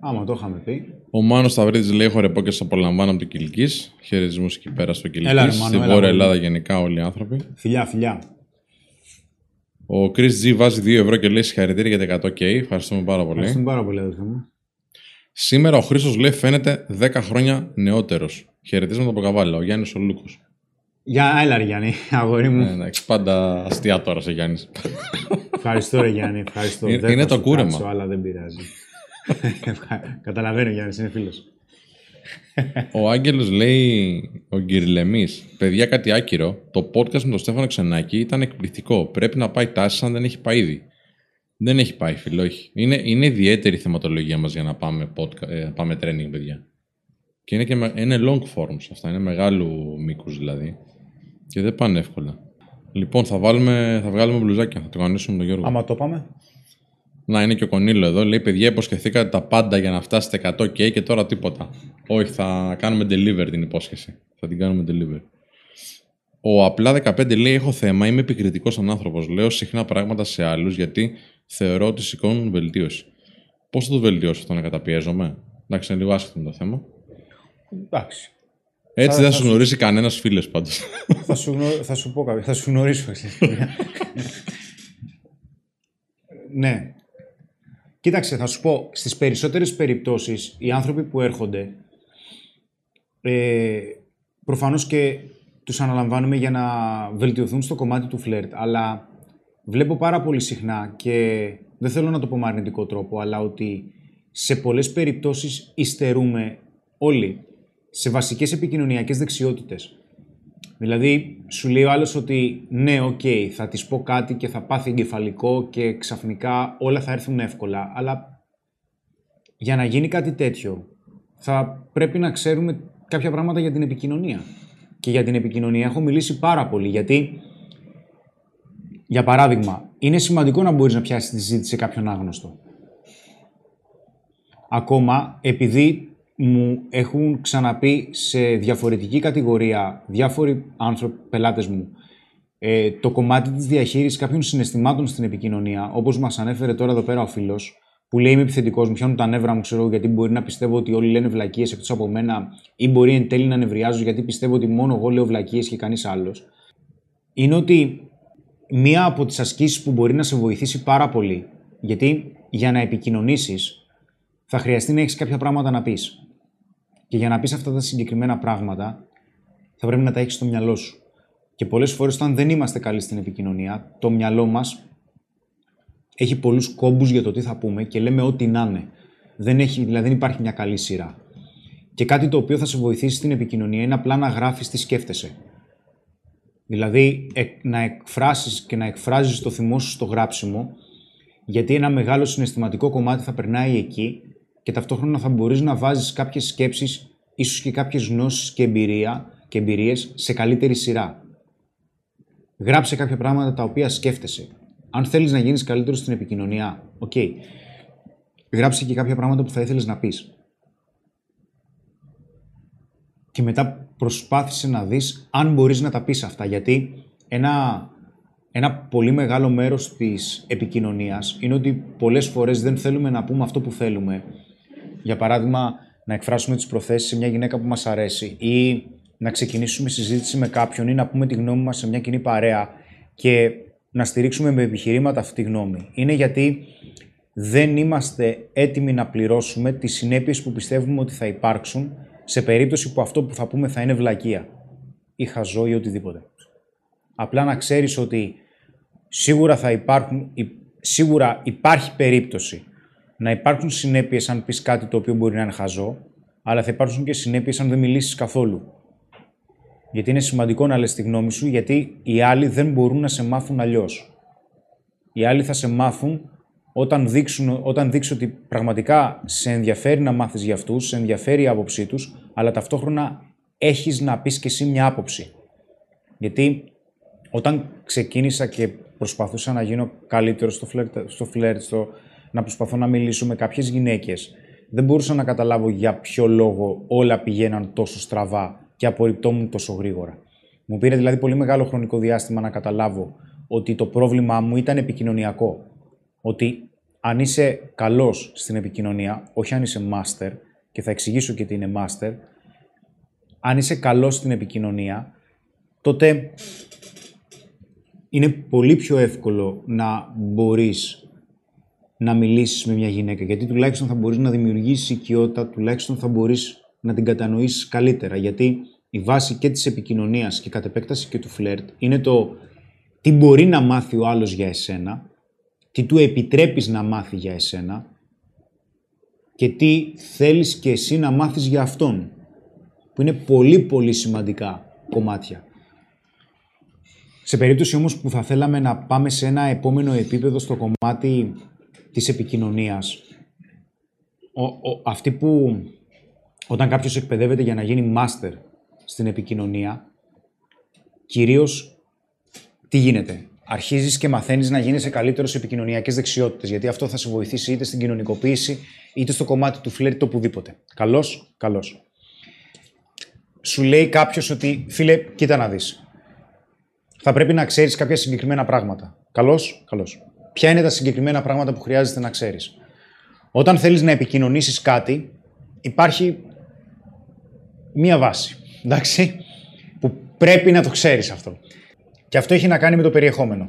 Άμα το είχαμε πει. Ο Μάνος Σταυρίδης λέει: έχω ρεπό και σας απολαμβάνω από το Κιλκής. Χαιρετισμούς εκεί πέρα στο Κιλκής. Στην Βόρεια Ελλάδα γενικά όλοι οι άνθρωποι. Φιλιά, φιλιά. Ο Chris G βάζει 2 ευρώ και λέει συγχαρητήρια για τα 100K. Ευχαριστούμε πάρα πολύ. Ευχαριστούμε πάρα πολύ, αδερφέ. Σήμερα ο Χρήστος λέει φαίνεται 10 χρόνια νεότερος. Χαιρετίσματα από Καβάλα, ο Γιάννης ο Λούκος. Γεια, έλα ρε Γιάννη, αγόρι μου. Εντάξει, πάντα αστεία τώρα σε Γιάννη. Ευχαριστώ ρε Γιάννη, ευχαριστώ. Είναι το κούρεμα. Κάτσω, αλλά δεν πειράζει. Καταλαβαίνω Γιάννης, είναι φίλος. Ο Άγγελος λέει, ο Γκυρλεμής, παιδιά κάτι άκυρο, το podcast με τον Στέφανο Ξενάκη ήταν εκπληκτικό. Πρέπει να πάει τάση αν δεν έχει πάει ήδη. Δεν έχει πάει φίλο, όχι. Είναι ιδιαίτερη η θεματολογία μας για να πάμε, πάμε training, παιδιά. Και είναι long forms αυτά, είναι μεγάλου μήκους δηλαδή. Και δεν πάνε εύκολα. Λοιπόν, θα βγάλουμε μπλουζάκια, θα το κανονίσουμε τον Γιώργο. Άμα το πάμε. Να, είναι και ο Κονίλο εδώ. Λέει, παιδιά, υποσχεθήκατε τα πάντα για να φτάσετε 100K και τώρα τίποτα. Όχι, θα κάνουμε deliver την υπόσχεση. Θα την κάνουμε deliver. Ο Απλά 15 λέει, έχω θέμα, είμαι επικριτικός σαν άνθρωπος. Λέω συχνά πράγματα σε άλλους γιατί θεωρώ ότι σηκώνουν βελτίωση. Πώς θα το βελτιώσω αυτό, να καταπιέζομαι? Εντάξει, είναι λίγο άσχετο με το θέμα. Εντάξει. Έτσι δεν θα σου γνωρίσει κανένας φίλος πάντως. Θα σου πω κάποιο. Θα σου γνωρίσω. Ναι. Κοίταξε, θα σου πω, στις περισσότερες περιπτώσεις οι άνθρωποι που έρχονται προφανώς και τους αναλαμβάνουμε για να βελτιωθούν στο κομμάτι του φλερτ, αλλά βλέπω πάρα πολύ συχνά, και δεν θέλω να το πω με αρνητικό τρόπο, αλλά ότι σε πολλές περιπτώσεις υστερούμε όλοι σε βασικές επικοινωνιακές δεξιότητες. Δηλαδή, σου λέει ο άλλος ότι ναι, οκ, θα της πω κάτι και θα πάθει εγκεφαλικό και ξαφνικά όλα θα έρθουν εύκολα. Αλλά για να γίνει κάτι τέτοιο, θα πρέπει να ξέρουμε κάποια πράγματα για την επικοινωνία. Και για την επικοινωνία έχω μιλήσει πάρα πολύ. Γιατί, για παράδειγμα, είναι σημαντικό να μπορείς να πιάσεις τη συζήτηση σε κάποιον άγνωστο. Ακόμα, επειδή μου έχουν ξαναπεί σε διαφορετική κατηγορία διάφοροι άνθρωποι, πελάτες μου, το κομμάτι της διαχείρισης κάποιων συναισθημάτων στην επικοινωνία, όπως μας ανέφερε τώρα εδώ πέρα ο φίλος, που λέει είμαι επιθετικός, μου πιάνουν τα νεύρα μου, ξέρω, γιατί μπορεί να πιστεύω ότι όλοι λένε βλακίες εκτός από μένα, ή μπορεί εν τέλει να νευριάζω γιατί πιστεύω ότι μόνο εγώ λέω βλακίες και κανείς άλλος. Είναι ότι μία από τις ασκήσεις που μπορεί να σε βοηθήσει πάρα πολύ, γιατί για να επικοινωνήσεις θα χρειαστεί να έχεις κάποια πράγματα να πεις. Και για να πεις αυτά τα συγκεκριμένα πράγματα, θα πρέπει να τα έχεις στο μυαλό σου. Και πολλές φορές, όταν δεν είμαστε καλοί στην επικοινωνία, το μυαλό μας έχει πολλούς κόμπους για το τι θα πούμε και λέμε ό,τι να είναι. Δηλαδή, δεν υπάρχει μια καλή σειρά. Και κάτι το οποίο θα σε βοηθήσει στην επικοινωνία είναι απλά να γράφεις τι σκέφτεσαι. Δηλαδή, να εκφράσεις και να εκφράζεις το θυμό σου στο γράψιμο, γιατί ένα μεγάλο συναισθηματικό κομμάτι θα περνάει εκεί. Και ταυτόχρονα θα μπορείς να βάζεις κάποιες σκέψεις, ίσως και κάποιες γνώσεις και εμπειρίες σε καλύτερη σειρά. Γράψε κάποια πράγματα τα οποία σκέφτεσαι. Αν θέλεις να γίνεις καλύτερος στην επικοινωνία, οκ. Γράψε και κάποια πράγματα που θα ήθελες να πεις. Και μετά προσπάθησε να δεις αν μπορείς να τα πεις αυτά. Γιατί ένα πολύ μεγάλο μέρος της επικοινωνίας είναι ότι πολλές φορές δεν θέλουμε να πούμε αυτό που θέλουμε. Για παράδειγμα, να εκφράσουμε τις προθέσεις σε μια γυναίκα που μας αρέσει, ή να ξεκινήσουμε συζήτηση με κάποιον, ή να πούμε τη γνώμη μας σε μια κοινή παρέα και να στηρίξουμε με επιχειρήματα αυτή τη γνώμη. Είναι γιατί δεν είμαστε έτοιμοι να πληρώσουμε τις συνέπειες που πιστεύουμε ότι θα υπάρξουν σε περίπτωση που αυτό που θα πούμε θα είναι βλακεία ή χαζό ή οτιδήποτε. Απλά να ξέρεις ότι σίγουρα υπάρχει περίπτωση να υπάρξουν συνέπειες αν πεις κάτι το οποίο μπορεί να είναι χαζό, αλλά θα υπάρξουν και συνέπειες αν δεν μιλήσεις καθόλου. Γιατί είναι σημαντικό να λες τη γνώμη σου, γιατί οι άλλοι δεν μπορούν να σε μάθουν αλλιώς. Οι άλλοι θα σε μάθουν όταν δείξουν ότι πραγματικά σε ενδιαφέρει να μάθεις για αυτούς, σε ενδιαφέρει η άποψή τους, αλλά ταυτόχρονα έχεις να πεις και εσύ μια άποψη. Γιατί όταν ξεκίνησα και προσπαθούσα να γίνω καλύτερο στο φλερτ, να προσπαθώ να μιλήσω με κάποιες γυναίκες, δεν μπορούσα να καταλάβω για ποιο λόγο όλα πηγαίναν τόσο στραβά και απορριπτόμουν τόσο γρήγορα. Μου πήρε δηλαδή πολύ μεγάλο χρονικό διάστημα να καταλάβω ότι το πρόβλημά μου ήταν επικοινωνιακό. Ότι αν είσαι καλός στην επικοινωνία, όχι αν είσαι master, και θα εξηγήσω και τι είναι master, αν είσαι καλός στην επικοινωνία, τότε είναι πολύ πιο εύκολο να μπορείς να μιλήσεις με μια γυναίκα, γιατί τουλάχιστον θα μπορείς να δημιουργήσεις οικειότητα, τουλάχιστον θα μπορείς να την κατανοήσεις καλύτερα, γιατί η βάση και της επικοινωνίας και κατ' επέκταση και του φλερτ είναι το τι μπορεί να μάθει ο άλλος για εσένα, τι του επιτρέπεις να μάθει για εσένα και τι θέλεις και εσύ να μάθεις για αυτόν, που είναι πολύ πολύ σημαντικά κομμάτια. Σε περίπτωση όμως που θα θέλαμε να πάμε σε ένα επόμενο επίπεδο στο κομμάτι της επικοινωνίας, αυτοί που όταν κάποιος εκπαιδεύεται για να γίνει master στην επικοινωνία, κυρίως τι γίνεται. Αρχίζεις και μαθαίνεις να γίνεσαι καλύτερος σε επικοινωνιακές δεξιότητες, γιατί αυτό θα σε βοηθήσει είτε στην κοινωνικοποίηση, είτε στο κομμάτι του φλερτ, το οπουδήποτε. Καλώς, καλώς. Σου λέει κάποιος ότι, φίλε, κοίτα να δεις. Θα πρέπει να ξέρεις κάποια συγκεκριμένα πράγματα. Καλώς, καλώς. Ποια είναι τα συγκεκριμένα πράγματα που χρειάζεται να ξέρεις? Όταν θέλεις να επικοινωνήσεις κάτι, υπάρχει μία βάση, εντάξει, που πρέπει να το ξέρεις αυτό. Και αυτό έχει να κάνει με το περιεχόμενο.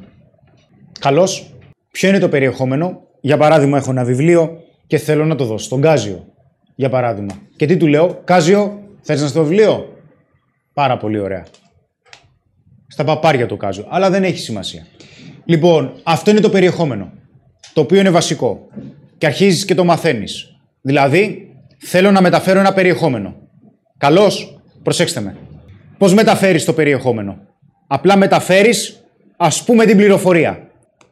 Καλώς, ποιο είναι το περιεχόμενο? Για παράδειγμα, έχω ένα βιβλίο και θέλω να το δώσω στον Κάζιο, για παράδειγμα. Και τι του λέω? Κάζιο, θες να στο βιβλίο? Πάρα πολύ ωραία. Στα παπάρια το Κάζιο, αλλά δεν έχει σημασία. Λοιπόν, αυτό είναι το περιεχόμενο, το οποίο είναι βασικό. Και αρχίζεις και το μαθαίνεις. Δηλαδή, θέλω να μεταφέρω ένα περιεχόμενο. Καλώς, προσέξτε με. Πώς μεταφέρεις το περιεχόμενο? Απλά μεταφέρεις, ας πούμε, την πληροφορία.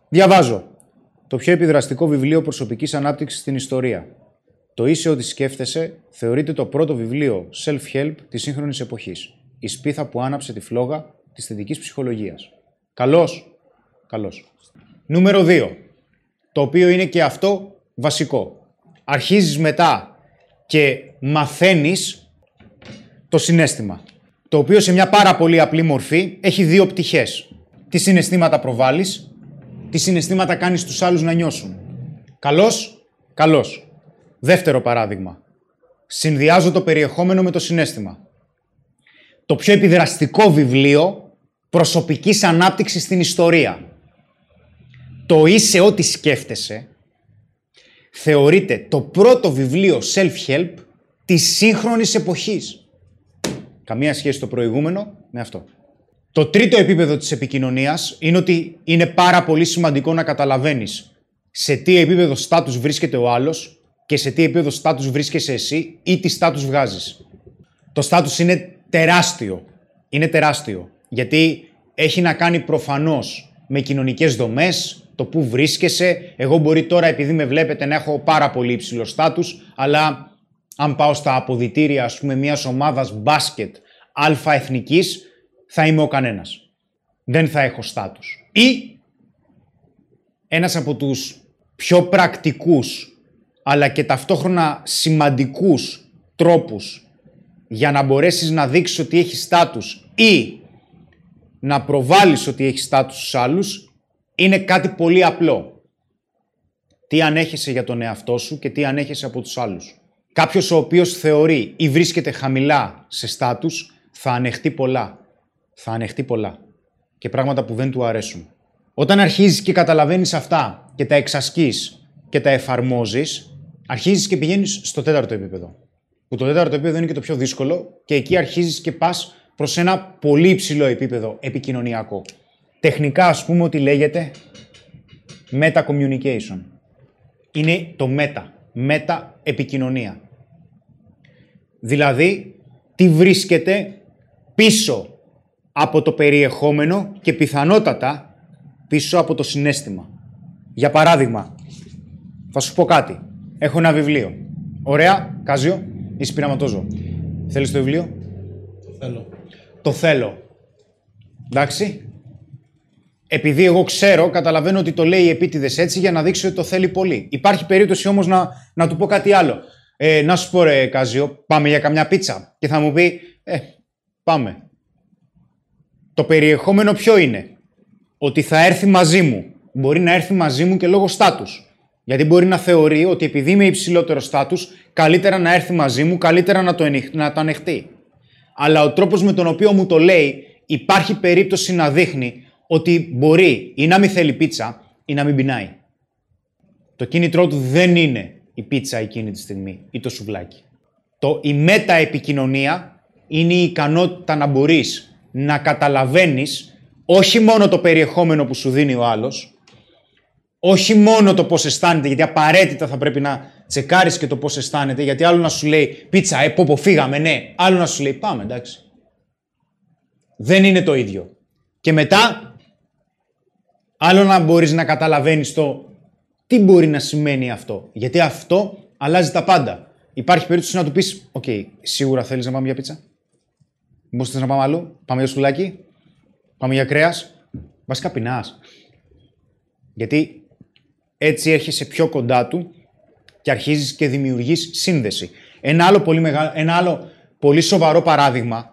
Διαβάζω. Το πιο επιδραστικό βιβλίο προσωπικής ανάπτυξης στην ιστορία. Το «Είσαι ό,τι σκέφτεσαι» θεωρείται το πρώτο βιβλίο self-help της σύγχρονης εποχής. Η σπίθα που άναψε τη φλόγα της θετικής ψυχολογίας. Καλώς, καλώς. Νούμερο 2. Το οποίο είναι και αυτό βασικό. Αρχίζεις μετά και μαθαίνεις το συναίσθημα, το οποίο σε μια πάρα πολύ απλή μορφή έχει δύο πτυχές. Τι συναισθήματα προβάλλεις, τι συναισθήματα κάνεις τους άλλους να νιώσουν. Καλώς, καλώς. Δεύτερο παράδειγμα. Συνδυάζω το περιεχόμενο με το συναίσθημα. Το πιο επιδραστικό βιβλίο προσωπικής ανάπτυξης στην ιστορία. Το «Είσαι ό,τι σκέφτεσαι» θεωρείται το πρώτο βιβλίο self-help της σύγχρονης εποχής. Καμία σχέση το προηγούμενο με αυτό. Το τρίτο επίπεδο της επικοινωνίας είναι ότι είναι πάρα πολύ σημαντικό να καταλαβαίνεις σε τι επίπεδο στάτους βρίσκεται ο άλλος και σε τι επίπεδο στάτους βρίσκεσαι εσύ ή τι στάτους βγάζεις. Το στάτους είναι τεράστιο. Είναι τεράστιο. Γιατί έχει να κάνει προφανώς με κοινωνικές δομές, το που βρίσκεσαι. Εγώ μπορεί τώρα, επειδή με βλέπετε, να έχω πάρα πολύ υψηλό στάτους, αλλά αν πάω στα αποδυτήρια, ας πούμε, μιας ομάδας μπάσκετ αλφαεθνικής, θα είμαι ο κανένας. Δεν θα έχω στάτους. Ή ένας από τους πιο πρακτικούς, αλλά και ταυτόχρονα σημαντικούς τρόπους για να μπορέσεις να δείξεις ότι έχεις στάτους ή να προβάλλεις ότι έχεις στάτους στους άλλους, είναι κάτι πολύ απλό. Τι ανέχεσαι για τον εαυτό σου και τι ανέχεσαι από τους άλλους. Κάποιος ο οποίος θεωρεί ή βρίσκεται χαμηλά σε στάτους, θα ανεχτεί πολλά. Θα ανεχτεί πολλά. Και πράγματα που δεν του αρέσουν. Όταν αρχίζεις και καταλαβαίνεις αυτά και τα εξασκείς και τα εφαρμόζεις, αρχίζεις και πηγαίνεις στο τέταρτο επίπεδο. Που το τέταρτο επίπεδο είναι και το πιο δύσκολο και εκεί αρχίζεις και πας προς ένα πολύ υψηλό επίπεδο επικοινωνιακό. Τεχνικά, ας πούμε, ότι λέγεται meta-communication. Είναι το meta-επικοινωνία. Δηλαδή, τι βρίσκεται πίσω από το περιεχόμενο και πιθανότατα πίσω από το συναίσθημα. Για παράδειγμα, θα σου πω κάτι. Έχω ένα βιβλίο. Ωραία, Κάζιο, είσαι πειραματόζωο. Θέλεις το βιβλίο? Θέλω. Το θέλω. Εντάξει. Επειδή εγώ ξέρω, καταλαβαίνω ότι το λέει επίτηδες έτσι για να δείξει ότι το θέλει πολύ. Υπάρχει περίπτωση όμως να του πω κάτι άλλο. Να σου πω, ρε Κάζιο, πάμε για καμιά πίτσα? Και θα μου πει, πάμε. Το περιεχόμενο ποιο είναι? Ότι θα έρθει μαζί μου. Μπορεί να έρθει μαζί μου και λόγω στάτους. Γιατί μπορεί να θεωρεί ότι επειδή είμαι υψηλότερο στάτους, καλύτερα να έρθει μαζί μου, καλύτερα να το ανεχτεί. Αλλά ο τρόπος με τον οποίο μου το λέει, υπάρχει περίπτωση να δείχνει ότι μπορεί ή να μην θέλει πίτσα ή να μην πεινάει. Το κίνητρό του δεν είναι η πίτσα εκείνη τη στιγμή ή το σουβλάκι. Η μεταεπικοινωνία είναι η ικανότητα να μπορείς να καταλαβαίνεις όχι μόνο το περιεχόμενο που σου δίνει ο άλλος, όχι μόνο το πώς αισθάνεται, γιατί απαραίτητα θα πρέπει να τσεκάρεις και το πώς αισθάνεται, γιατί άλλο να σου λέει πίτσα, πω φύγαμε, ναι, άλλο να σου λέει πάμε, εντάξει. Δεν είναι το ίδιο. Και μετά, άλλο να μπορείς να καταλαβαίνεις το τι μπορεί να σημαίνει αυτό. Γιατί αυτό αλλάζει τα πάντα. Υπάρχει περίπτωση να του πεις, «Οκ, σίγουρα θέλεις να πάμε για πίτσα? Μήπως θες να πάμε αλλού? Πάμε για σουβλάκι? Πάμε για κρέας? Βασικά πεινάς». Γιατί έτσι έρχεσαι πιο κοντά του και αρχίζεις και δημιουργείς σύνδεση. Ένα άλλο πολύ σοβαρό παράδειγμα,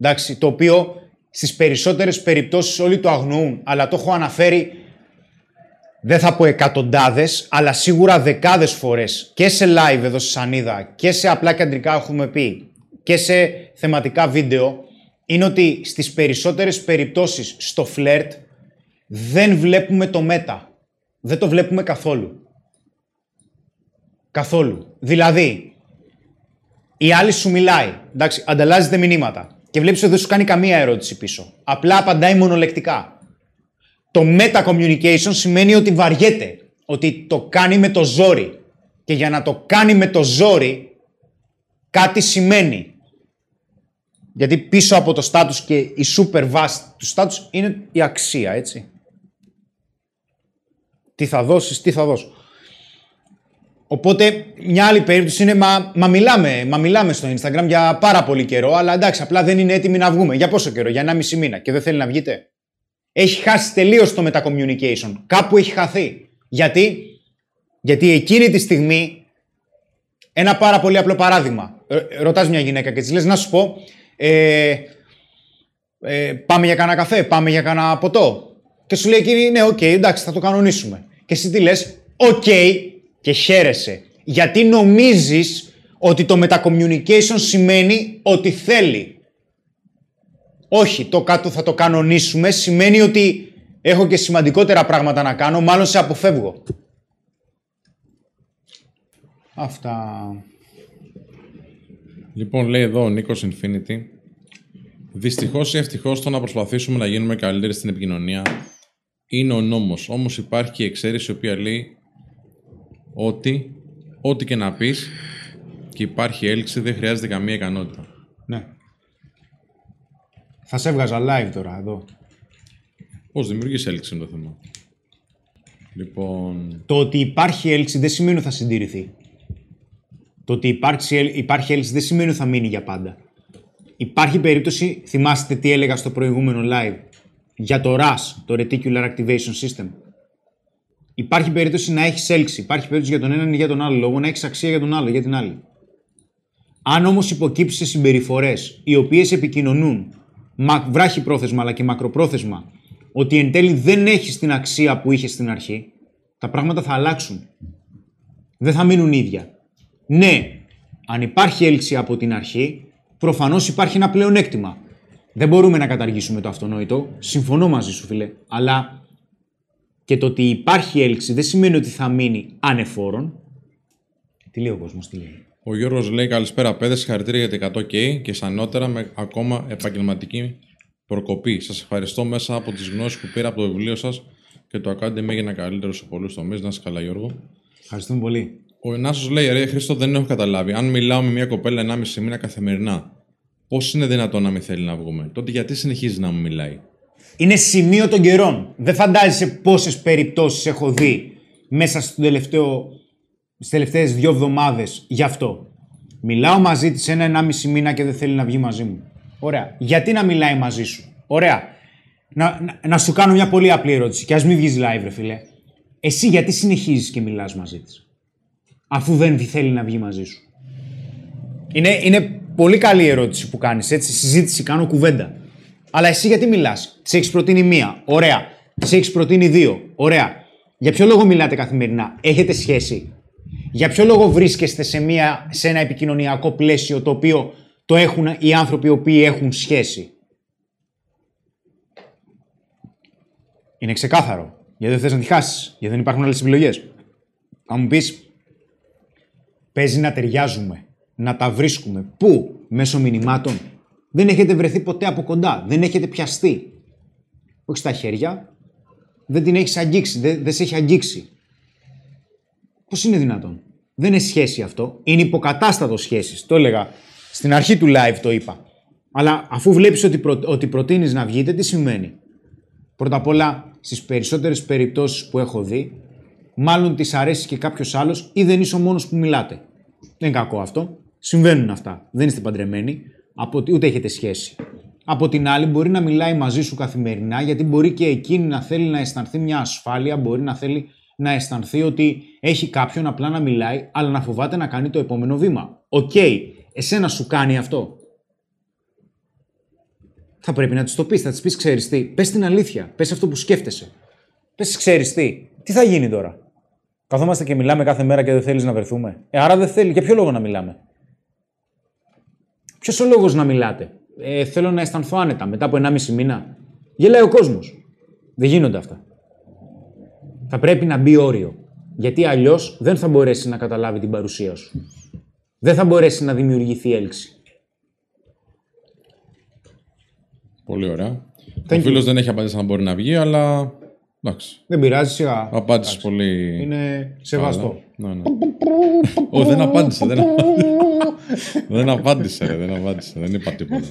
εντάξει, το οποίο στις περισσότερες περιπτώσεις όλοι το αγνοούν, αλλά το έχω αναφέρει, δεν θα πω εκατοντάδες, αλλά σίγουρα δεκάδες φορές και σε live εδώ στη Σανίδα και σε απλά κεντρικά έχουμε πει και σε θεματικά βίντεο, είναι ότι στις περισσότερες περιπτώσεις στο φλερτ δεν βλέπουμε το μέτα. Δεν το βλέπουμε καθόλου. Καθόλου. Δηλαδή, η άλλη σου μιλάει, εντάξει, ανταλλάζετε μηνύματα και βλέπεις ότι δεν σου κάνει καμία ερώτηση πίσω. Απλά απαντάει μονολεκτικά. Το meta-communication σημαίνει ότι βαριέται, ότι το κάνει με το ζόρι. Και για να το κάνει με το ζόρι, κάτι σημαίνει. Γιατί πίσω από το status και η super βάση του status είναι η αξία, έτσι. Τι θα δώσεις, τι θα δώσω. Οπότε μια άλλη περίπτωση είναι μα μιλάμε στο Instagram για πάρα πολύ καιρό, αλλά εντάξει, απλά δεν είναι έτοιμοι να βγούμε. Για πόσο καιρό, για 1,5 μήνα και δεν θέλει να βγείτε. Έχει χάσει τελείως το meta-communication. Κάπου έχει χαθεί. Γιατί εκείνη τη στιγμή, ένα πάρα πολύ απλό παράδειγμα. Ρωτάς μια γυναίκα και της λες, να σου πω, πάμε για κανένα καφέ, πάμε για κανένα ποτό. Και σου λέει εκείνη, ναι, οκ, εντάξει, θα το κανονίσουμε. Και εσύ τι λες, οκ, και χαίρεσαι. Γιατί νομίζεις ότι το meta-communication σημαίνει ότι θέλει. Όχι, το κάτω θα το κανονίσουμε σημαίνει ότι έχω και σημαντικότερα πράγματα να κάνω, μάλλον σε αποφεύγω. Αυτά. Λοιπόν, λέει εδώ ο Νίκος Infinity. Δυστυχώς ή ευτυχώς το να προσπαθήσουμε να γίνουμε καλύτεροι στην επικοινωνία είναι ο νόμος. Όμως υπάρχει και η εξαίρεση η οποία λέει ότι ό,τι και να πεις και υπάρχει έλξη δεν χρειάζεται καμία ικανότητα. Ναι. Θα σε έβγαζα live τώρα εδώ. Πώς δημιουργείς έλξη είναι το θέμα. Λοιπόν... Το ότι υπάρχει έλξη δεν σημαίνει ότι θα συντηρηθεί. Το ότι υπάρχει έλξη δεν σημαίνει ότι θα μείνει για πάντα. Υπάρχει περίπτωση, θυμάστε τι έλεγα στο προηγούμενο live, για το RAS, το Reticular Activation System. Υπάρχει περίπτωση να έχεις έλξη, υπάρχει περίπτωση για τον έναν ή για τον άλλο λόγο, να έχεις αξία για τον άλλο, για την άλλη. Αν όμως υποκύψεις σε συμπεριφορές οι οποίες επικοινωνούν βράχη πρόθεσμα αλλά και μακροπρόθεσμα, ότι εν τέλει δεν έχεις την αξία που είχες στην αρχή, τα πράγματα θα αλλάξουν. Δεν θα μείνουν ίδια. Ναι, αν υπάρχει έλξη από την αρχή, προφανώς υπάρχει ένα πλεονέκτημα. Δεν μπορούμε να καταργήσουμε το αυτονόητο. Συμφωνώ μαζί σου, φίλε. Αλλά και το ότι υπάρχει έλξη δεν σημαίνει ότι θα μείνει ανεφόρον. Τι λέει ο κόσμος, τι λέει. Ο Γιώργος λέει καλησπέρα παιδες, συγχαρητήρια για το 100K και σανότερα με ακόμα επαγγελματική προκοπή. Σας ευχαριστώ μέσα από τις γνώσεις που πήρα από το βιβλίο σας και το Academy έγινε καλύτερο σε πολλούς τομείς. Να είσαι καλά, Γιώργο. Ευχαριστούμε πολύ. Ο Ενάσος λέει, ρε Χρήστο, δεν έχω καταλάβει. Αν μιλάω με μια κοπέλα 1,5 μήνα καθημερινά, πώς είναι δυνατόν να μην θέλει να βγούμε? Τότε γιατί συνεχίζει να μου μιλάει? Είναι σημείο των καιρών. Δεν φαντάζεσαι πόσες περιπτώσεις έχω δει μέσα στις τελευταίες 2 εβδομάδες γι' αυτό. Μιλάω μαζί της 1,5 μήνα και δεν θέλει να βγει μαζί μου. Ωραία. Γιατί να μιλάει μαζί σου? Ωραία. Να σου κάνω μια πολύ απλή ερώτηση και ας μην βγεις live, ρε φίλε. Εσύ γιατί συνεχίζεις και μιλάς μαζί της, αφού δεν θέλει να βγει μαζί σου? Είναι πολύ καλή ερώτηση που κάνεις, έτσι, συζήτηση, κάνω κουβέντα. Αλλά εσύ γιατί μιλάς? Της έχεις προτείνει 1, ωραία. Της έχεις προτείνει 2, ωραία. Για ποιο λόγο μιλάτε καθημερινά? Έχετε σχέση? Για ποιο λόγο βρίσκεστε σε ένα επικοινωνιακό πλαίσιο το οποίο το έχουν οι άνθρωποι οι οποίοι έχουν σχέση? Είναι ξεκάθαρο. Γιατί δεν θες να τη χάσεις. Γιατί δεν υπάρχουν άλλες επιλογές. Αν μου πεις, παίζει να ταιριάζουμε, να τα βρίσκουμε. Πού? Μέσω μηνυμάτων. Δεν έχετε βρεθεί ποτέ από κοντά. Δεν έχετε πιαστεί. Όχι στα χέρια. Δεν την έχεις αγγίξει. Δεν σε έχει αγγίξει. Πώς είναι δυνατόν? Δεν είναι σχέση αυτό. Είναι υποκατάστατο σχέσεις. Το έλεγα. Στην αρχή του live το είπα. Αλλά αφού βλέπεις ότι προτείνεις να βγείτε, τι σημαίνει? Πρώτα απ' όλα, στις περισσότερες περιπτώσεις που έχω δει, μάλλον της αρέσει και κάποιος άλλος ή δεν είσαι ο μόνος που μιλάτε. Δεν είναι κακό αυτό. Συμβαίνουν αυτά. Δεν είστε παντρεμένοι, ούτε έχετε σχέση. Από την άλλη, μπορεί να μιλάει μαζί σου καθημερινά, γιατί μπορεί και εκείνη να θέλει να αισθανθεί μια ασφάλεια, μπορεί να θέλει να αισθανθεί ότι έχει κάποιον απλά να μιλάει, αλλά να φοβάται να κάνει το επόμενο βήμα. Οκ, εσένα σου κάνει αυτό? Θα πρέπει να της το πεις, θα της πεις, ξέρεις τι, πες την αλήθεια, πες αυτό που σκέφτεσαι. Πες, ξέρεις τι, τι θα γίνει τώρα? Καθόμαστε και μιλάμε κάθε μέρα και δεν θέλεις να βρεθούμε. Άρα δεν θέλει, για ποιο λόγο να μιλάμε? Ποιος ο λόγος να μιλάτε? Θέλω να αισθανθώ άνετα μετά από 1,5 μήνα. Γελάει ο κόσμος. Δεν γίνονται αυτά. Θα πρέπει να μπει όριο. Γιατί αλλιώς δεν θα μπορέσει να καταλάβει την παρουσία σου. Δεν θα μπορέσει να δημιουργηθεί έλξη. Πολύ ωραία. Ο φίλος δεν έχει απαντήσει αν μπορεί να βγει, αλλά εντάξει. Δεν πειράζει, σιγά. Απάντησε πολύ. Είναι σεβαστό. Ναι. Δεν απάντησε. Δεν απάντησε. Δεν είπα τίποτα.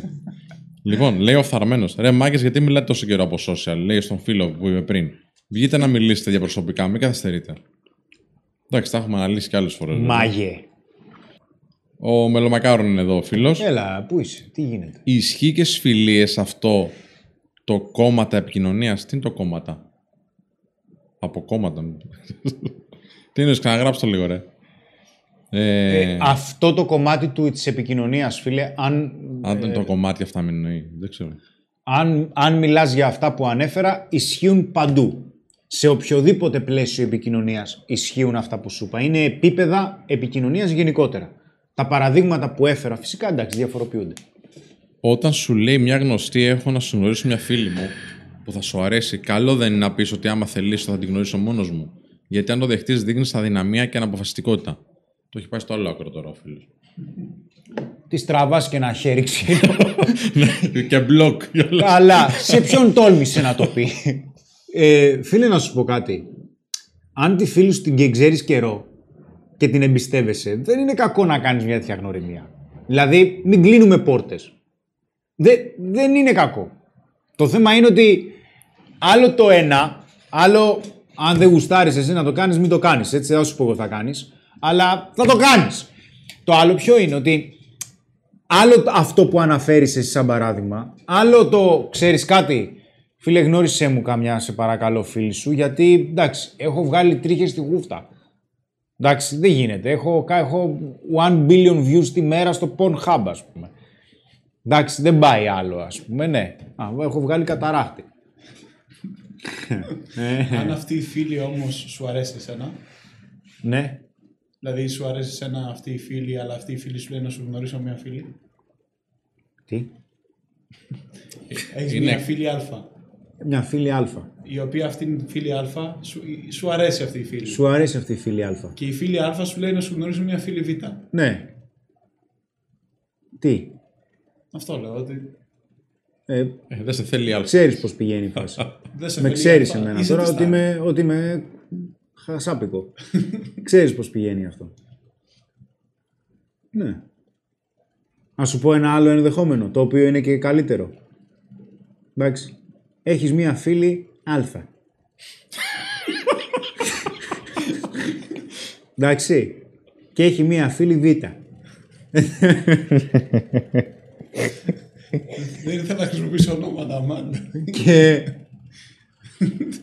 Λοιπόν, λέει ο φθαρμένος. Ρε μάγκες, γιατί μιλάτε τόσο καιρό από social? Λέει στον φίλο που είπε πριν. Βγείτε να μιλήσετε διαπροσωπικά, μην καθυστερείτε. Εντάξει, τα έχουμε αναλύσει κι άλλες φορές. Μάγε. Ο Μελομακάρον είναι εδώ ο φίλος. Έλα, πού είσαι, τι γίνεται? Ισχύει και στις φιλίες αυτό το κόμματα επικοινωνίας? Τι είναι το κόμματα? Από κόμματα. Τι είναι, ξαναγράψτε το λίγο, ρε. Αυτό το κομμάτι της επικοινωνίας, φίλε, αν το κομμάτι αυτά μην εννοεί, δεν ξέρω. Αν μιλάς για αυτά που ανέφερα, ισχύουν παντού. Σε οποιοδήποτε πλαίσιο επικοινωνίας ισχύουν αυτά που σου είπα. Είναι επίπεδα επικοινωνίας γενικότερα. Τα παραδείγματα που έφερα φυσικά, εντάξει, διαφοροποιούνται. Όταν σου λέει μια γνωστή, έχω να σου γνωρίσω μια φίλη μου που θα σου αρέσει, καλό δεν είναι να πεις ότι άμα θελήσω θα την γνωρίσω μόνος μου. Γιατί αν το δεχτείς, δείχνεις αδυναμία και αναποφασιστικότητα. Το έχει πάει στο άλλο άκρο τώρα ο φίλος. Τη τραβάς και ένα χέρι ξύλο. Και μπλοκ. Αλλά σε ποιον τόλμησε να το πει? Φίλε, να σου πω κάτι. Αν τη φίλη σου την ξέρεις καιρό και την εμπιστεύεσαι, δεν είναι κακό να κάνεις μια τέτοια γνωριμία. Δηλαδή, μην κλείνουμε πόρτες. Δεν είναι κακό. Το θέμα είναι ότι άλλο το ένα, άλλο αν δεν γουστάρεις εσύ να το κάνεις, μην το κάνεις. Έτσι, θα σου πω εγώ θα κάνεις. Αλλά θα το κάνεις. Το άλλο ποιο είναι? Ότι άλλο αυτό που αναφέρεις εσύ σαν παράδειγμα, άλλο το ξέρεις κάτι. Φίλε, γνώρισέ μου καμιά, σε παρακαλώ, φίλη σου, γιατί εντάξει, έχω βγάλει τρίχες στη γούφτα. Εντάξει, δεν γίνεται. Έχω 1 billion views τη μέρα στο Pornhub, ας πούμε. Εντάξει, δεν πάει άλλο, ας πούμε, ναι. Έχω βγάλει καταράχτη. Αν αυτή η φίλη όμως σου αρέσει εσένα. Ναι. Δηλαδή, σου αρέσει εσένα αυτή η φίλη, αλλά αυτή η φίλη σου λέει να σου γνωρίσω μια φίλη. Τι? Έχεις μια φίλη Α. Μια φίλη Α. Η οποία αυτή είναι φίλη Α, σου αρέσει αυτή η φίλη. Σου αρέσει αυτή η φίλη Α. Και η φίλη Α σου λέει να σου γνωρίσω μια φίλη Β. Ναι. Τι? Αυτό λέω, ότι... δεν σε θέλει Α. Ξέρεις πώς πηγαίνει η φάση. Με ξέρεις εμένα είσαι τώρα ότι είμαι... χασάπικο. Ξέρεις πώς πηγαίνει αυτό. Ναι. Να σου πω ένα άλλο ενδεχόμενο, το οποίο είναι και καλύτερο. Εντάξει. Έχεις μία φίλη Α. Εντάξει. Και έχει μία φίλη Β. Δεν ήθελα να χρησιμοποιήσω ονόματα, μάλλον. Και...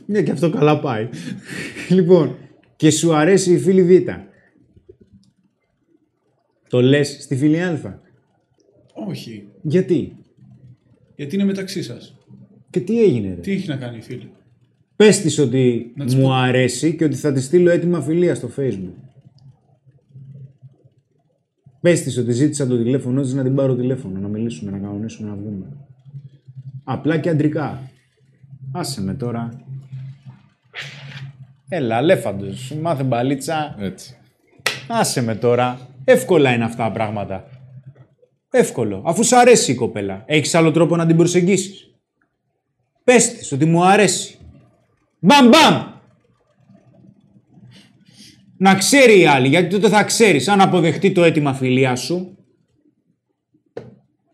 ναι, και αυτό καλά πάει. Λοιπόν, και σου αρέσει η φίλη Β. Το λες στη φίλη Α? Όχι. Γιατί? Γιατί είναι μεταξύ σας. Και τι έγινε, ρε? Τι έχει να κάνει η φίλη? Πες της ότι μου αρέσει και ότι θα της στείλω έτοιμα φιλία στο Facebook. Πες της ότι ζήτησα το τηλέφωνο της, να την πάρω τηλέφωνο, να μιλήσουμε, να κανονίσουμε, να βγούμε. Απλά και αντρικά. Άσε με τώρα. Έλα, αλέφαντος, μάθε μπαλίτσα. Έτσι. Άσε με τώρα. Εύκολα είναι αυτά τα πράγματα. Εύκολο. Αφού σ' αρέσει η κοπέλα, έχεις άλλο τρόπο να την προσεγγίσεις. Πες της ότι μου αρέσει. Μπαμ, μπαμ! Να ξέρει η άλλη, γιατί τότε θα ξέρεις αν αποδεχτεί το αίτημα φιλία σου.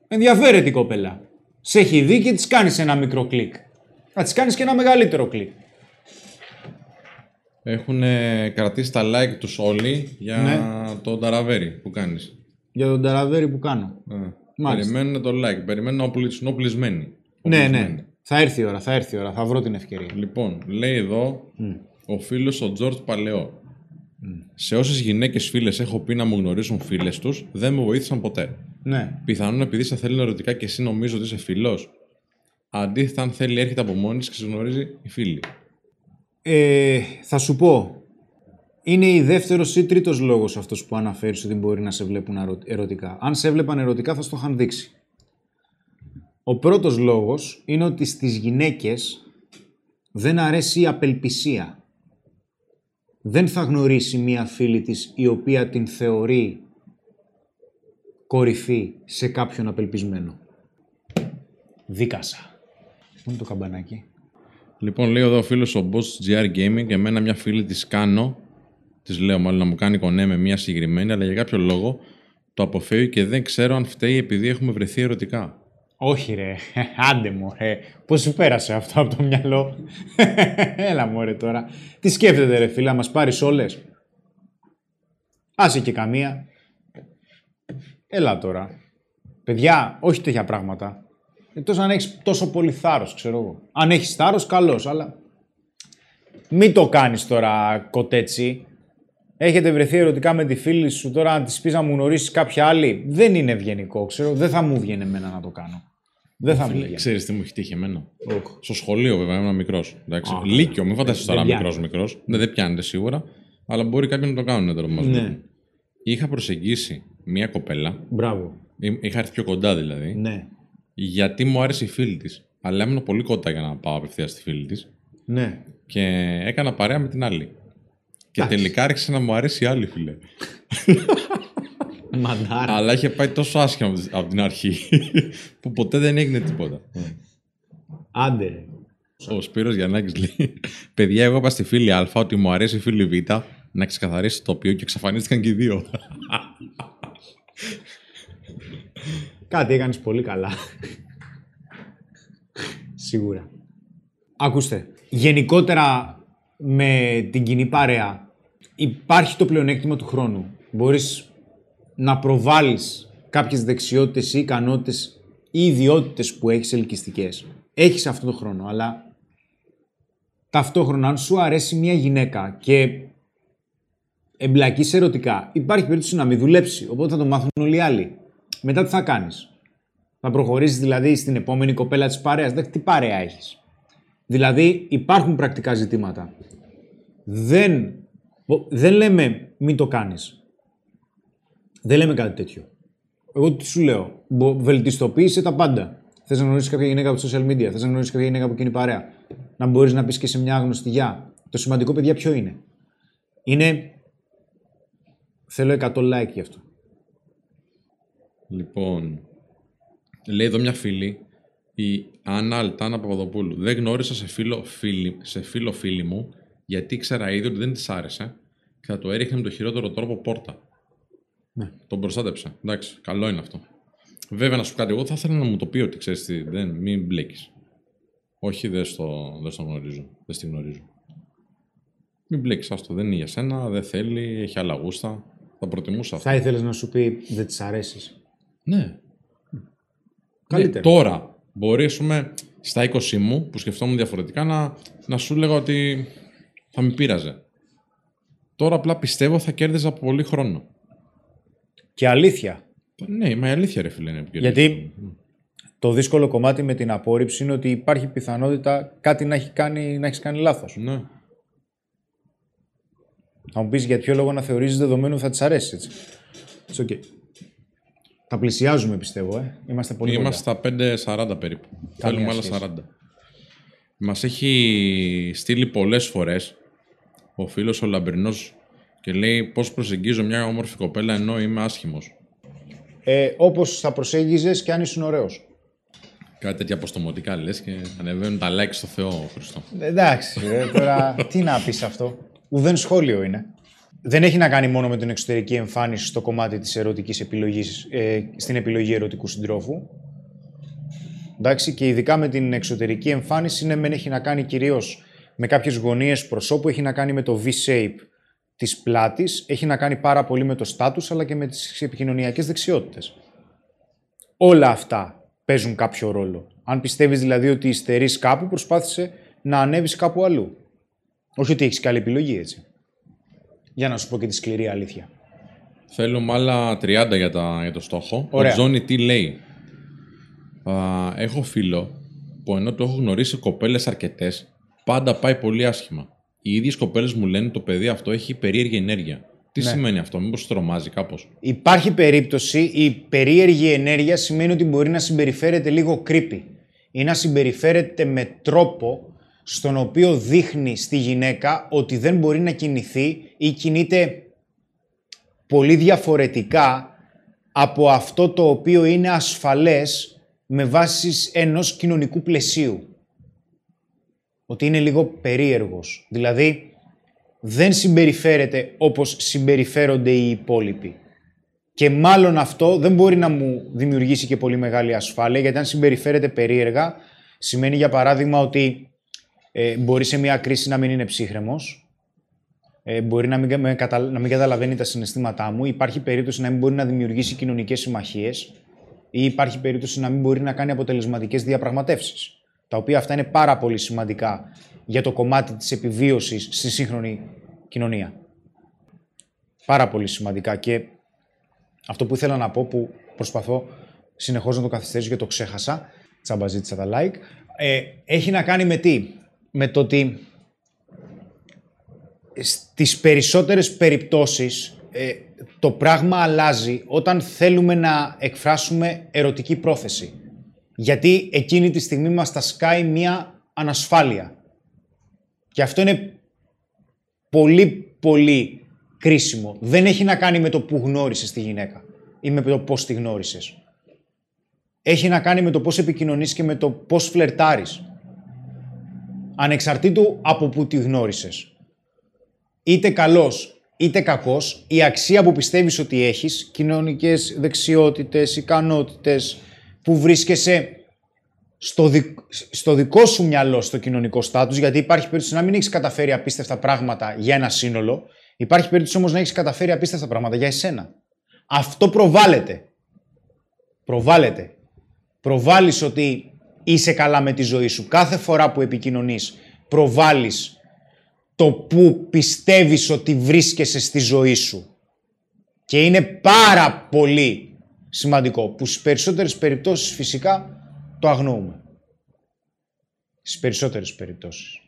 Ενδιαφέρεται η κοπέλα. Σε έχει δει και της κάνεις ένα μικρό κλικ. Θα της κάνεις και ένα μεγαλύτερο κλικ. Έχουν κρατήσει τα like τους όλοι για τον ταραβέρι που κάνεις. Για τον ταραβέρι που κάνω. Περιμένουν το like, περιμένουν να οπλισμένοι. Ναι. Θα έρθει η ώρα, θα βρω την ευκαιρία. Λοιπόν, λέει εδώ ο φίλος ο Τζορτ Παλαιό. Σε όσες γυναίκες φίλες έχω πει να μου γνωρίσουν φίλες τους, δεν με βοήθησαν ποτέ. Ναι. Πιθανόν επειδή σε θέλει ερωτικά και εσύ νομίζω ότι είσαι φίλος. Αντίθετα, αν θέλει, έρχεται από μόνη της και σε γνωρίζει η φίλη. Θα σου πω. Είναι η δεύτερος ή τρίτος λόγος αυτός που αναφέρεις ότι μπορεί να σε βλέπουν ερωτικά. Αν σε έβλεπαν ερωτικά, θα στο είχαν δείξει. Ο πρώτος λόγος είναι ότι στις γυναίκες δεν αρέσει η απελπισία. Δεν θα γνωρίσει μία φίλη της η οποία την θεωρεί κορυφή σε κάποιον απελπισμένο. Δίκασα. Πού είναι το καμπανάκι? Λοιπόν, λέει εδώ ο φίλος ο Boss GR Gaming, εμένα μια φίλη της κάνω, της λέω μάλλον να μου κάνει κονέ με μια συγκεκριμένη, αλλά για κάποιο λόγο το αποφεύγει και δεν ξέρω αν φταίει επειδή έχουμε βρεθεί ερωτικά. Όχι ρε, άντε μωρέ, πώς σου πέρασε αυτό από το μυαλό? Έλα μωρέ τώρα. Τι σκέφτεται ρε φίλα, μας πάρεις όλες? Άσε και καμία. Έλα τώρα. Παιδιά, όχι τέτοια πράγματα. Εκτός αν έχεις τόσο πολύ θάρρος, ξέρω εγώ. Αν έχεις θάρρος, καλώς, αλλά... Μην το κάνεις τώρα κοτέτσι. Έχετε βρεθεί ερωτικά με τη φίλη σου, τώρα αν της πεις να μου γνωρίσεις κάποια άλλη, δεν είναι ευγενικό, ξέρω, δεν θα μου βγαίνει εμένα να το κάνω. Δεν θα μου βγαίνει. Ξέρεις τι μου έχει τύχει εμένα? Στο σχολείο βέβαια, ήμουν μικρός. Λύκειο, μην φανταστείς τώρα μικρός. Δεν πιάνεται σίγουρα, αλλά μπορεί κάποιοι να το κάνουν τώρα που μας βλέπουν. Είχα προσεγγίσει μία κοπέλα. Μπράβο. Είχα έρθει πιο κοντά δηλαδή. Ναι. Γιατί μου άρεσε η φίλη της. Αλλά έμεινα πολύ κοντά για να πάω απευθείας στη φίλη της. Ναι. Και έκανα παρέα με την άλλη. Και τελικά άρχισε να μου αρέσει η άλλη, φίλε. Μαντάρα. Αλλά είχε πάει τόσο άσχημα από την αρχή που ποτέ δεν έγινε τίποτα. Άντε. Ο Σπύρος Γιαννάκης λέει: παιδιά, εγώ είπα στη φίλη Α ότι μου αρέσει η φίλη Β να ξεκαθαρίσει το τοπίο και εξαφανίστηκαν και οι δύο. Κάτι έκανες πολύ καλά. Σίγουρα. Ακούστε. Γενικότερα με την κοινή παρέα. Υπάρχει το πλεονέκτημα του χρόνου. Μπορείς να προβάλλεις κάποιες δεξιότητες ή ικανότητες ή ιδιότητες που έχεις ελκυστικές. Έχεις αυτόν τον χρόνο, αλλά ταυτόχρονα αν σου αρέσει μια γυναίκα και εμπλακείς ερωτικά, υπάρχει περίπτωση να μην δουλέψει, οπότε θα το μάθουν όλοι οι άλλοι. Μετά τι θα κάνεις? Θα προχωρήσεις δηλαδή στην επόμενη κοπέλα της παρέας? Δηλαδή, τι παρέα έχεις? Δηλαδή υπάρχουν πρακτικά ζητήματα. Δεν λέμε μην το κάνεις. Δεν λέμε κάτι τέτοιο. Εγώ τι σου λέω? Βελτιστοποίησε τα πάντα. Θες να γνωρίσεις κάποια γυναίκα από social media, θες να γνωρίσεις κάποια γυναίκα από κοινή παρέα, να μπορείς να πεις και σε μια άγνωστη γεια. Το σημαντικό, παιδιά, ποιο είναι? Είναι... Θέλω 100 like γι' αυτό. Λοιπόν, λέει εδώ μια φίλη, η Άννα Αλτάνα Παπαδοπούλου. Δεν γνώρισα σε φίλο φίλη μου, γιατί ήξερα ήδη ότι δεν της άρεσε και θα το έριχνε με το χειρότερο τρόπο πόρτα. Ναι. Τον προστάτεψα. Εντάξει, καλό είναι αυτό. Βέβαια, να σου πω κάτι, εγώ θα ήθελα να μου το πει ότι ξέρεις τι, μην μπλέκεις. Όχι, δεν τη γνωρίζω. Μην μπλέκεις, άστο, δεν είναι για σένα, δεν θέλει, έχει άλλα γούστα. Θα προτιμούσα αυτό. Θα ήθελες να σου πει δεν της αρέσεις? Ναι. Καλύτερα. Τώρα. Μπορεί, στα 20 μου, που σκεφτόμουν διαφορετικά, να σου λέγα ότι θα με πείραζε. Τώρα απλά πιστεύω θα κέρδιζα από πολύ χρόνο. Και αλήθεια. Ναι, μα η αλήθεια ρε φίλε είναι που κέρδιζε. Γιατί το δύσκολο κομμάτι με την απόρριψη είναι ότι υπάρχει πιθανότητα κάτι να έχεις κάνει λάθος. Ναι. Θα μου πεις για ποιο λόγο να θεωρίζεις δεδομένου θα της αρέσει, έτσι. It's okay. Τα πλησιάζουμε, πιστεύω. Είμαστε πολύ κοντά. Είμαστε στα 5:40 περίπου. Θέλουμε άλλα 40. Μας έχει στείλει πολλές φορές ο φίλος ο Λαμπρινός και λέει πώς προσεγγίζω μια όμορφη κοπέλα ενώ είμαι άσχημος. Όπως θα προσέγγιζες και αν ήσουν ωραίος. Κάτι τέτοια αποστομωτικά λες και ανεβαίνουν τα like στο Θεό, Χριστό. Εντάξει, τώρα τι να πεις αυτό. Ουδέν σχόλιο είναι. Δεν έχει να κάνει μόνο με την εξωτερική εμφάνιση στο κομμάτι της ερωτικής επιλογής, στην επιλογή ερωτικού συντρόφου. Εντάξει, και ειδικά με την εξωτερική εμφάνιση, ναι, έχει να κάνει κυρίως με κάποιες γωνίες προσώπου, έχει να κάνει με το V-shape της πλάτης, έχει να κάνει πάρα πολύ με το status, αλλά και με τις επικοινωνιακές δεξιότητες. Όλα αυτά παίζουν κάποιο ρόλο. Αν πιστεύεις δηλαδή ότι υστερείς κάπου, προσπάθησε να ανέβεις κάπου αλλού. Όχι ότι έχεις καλή επιλογή, έτσι. Για να σου πω και τη σκληρή αλήθεια. Θέλουμε άλλα 30 για το στόχο. Ωραία. Ο Τζόνι τι λέει. Έχω φίλο που ενώ το έχω γνωρίσει κοπέλες αρκετές, πάντα πάει πολύ άσχημα. Οι ίδιες κοπέλες μου λένε το παιδί αυτό έχει περίεργη ενέργεια. Τι σημαίνει αυτό, μήπως τρομάζει κάπως? Υπάρχει περίπτωση, η περίεργη ενέργεια σημαίνει ότι μπορεί να συμπεριφέρεται λίγο creepy ή να συμπεριφέρεται με τρόπο στον οποίο δείχνει στη γυναίκα ότι δεν μπορεί να κινηθεί ή κινείται πολύ διαφορετικά από αυτό το οποίο είναι ασφαλές με βάση ενός κοινωνικού πλαισίου. Ότι είναι λίγο περίεργος. Δηλαδή, δεν συμπεριφέρεται όπως συμπεριφέρονται οι υπόλοιποι. Και μάλλον αυτό δεν μπορεί να μου δημιουργήσει και πολύ μεγάλη ασφάλεια, γιατί αν συμπεριφέρεται περίεργα, σημαίνει για παράδειγμα ότι μπορεί σε μια κρίση να μην είναι ψύχρεμος, μπορεί να μην καταλαβαίνει τα συναισθήματά μου, υπάρχει περίπτωση να μην μπορεί να δημιουργήσει κοινωνικές συμμαχίες ή υπάρχει περίπτωση να μην μπορεί να κάνει αποτελεσματικές διαπραγματεύσεις, τα οποία αυτά είναι πάρα πολύ σημαντικά για το κομμάτι της επιβίωσης στη σύγχρονη κοινωνία. Πάρα πολύ σημαντικά, και αυτό που ήθελα να πω, που προσπαθώ συνεχώς να το καθυστερήσω και το ξέχασα, τσαμπαζίτησα τα like, έχει να κάνει με τι? Με το ότι στις περισσότερες περιπτώσεις το πράγμα αλλάζει όταν θέλουμε να εκφράσουμε ερωτική πρόθεση. Γιατί εκείνη τη στιγμή μας τα σκάει μία ανασφάλεια. Και αυτό είναι πολύ πολύ κρίσιμο. Δεν έχει να κάνει με το που γνώρισες τη γυναίκα ή με το πώς τη γνώρισες. Έχει να κάνει με το πώς επικοινωνείς και με το πώς φλερτάρεις. Ανεξαρτήτου από που τη γνώρισες. Είτε καλός, είτε κακός, η αξία που πιστεύεις ότι έχεις, κοινωνικές δεξιότητες, ικανότητες, που βρίσκεσαι στο δικό σου μυαλό, στο κοινωνικό στάτους, γιατί υπάρχει περίπτωση να μην έχεις καταφέρει απίστευτα πράγματα για ένα σύνολο, υπάρχει περίπτωση όμως να έχεις καταφέρει απίστευτα πράγματα για εσένα. Αυτό προβάλλεται. Προβάλλεις ότι είσαι καλά με τη ζωή σου. Κάθε φορά που επικοινωνείς, προβάλλεις το που πιστεύεις ότι βρίσκεσαι στη ζωή σου. Και είναι πάρα πολύ σημαντικό, που στις περισσότερες περιπτώσεις φυσικά το αγνοούμε. Στις περισσότερες περιπτώσεις.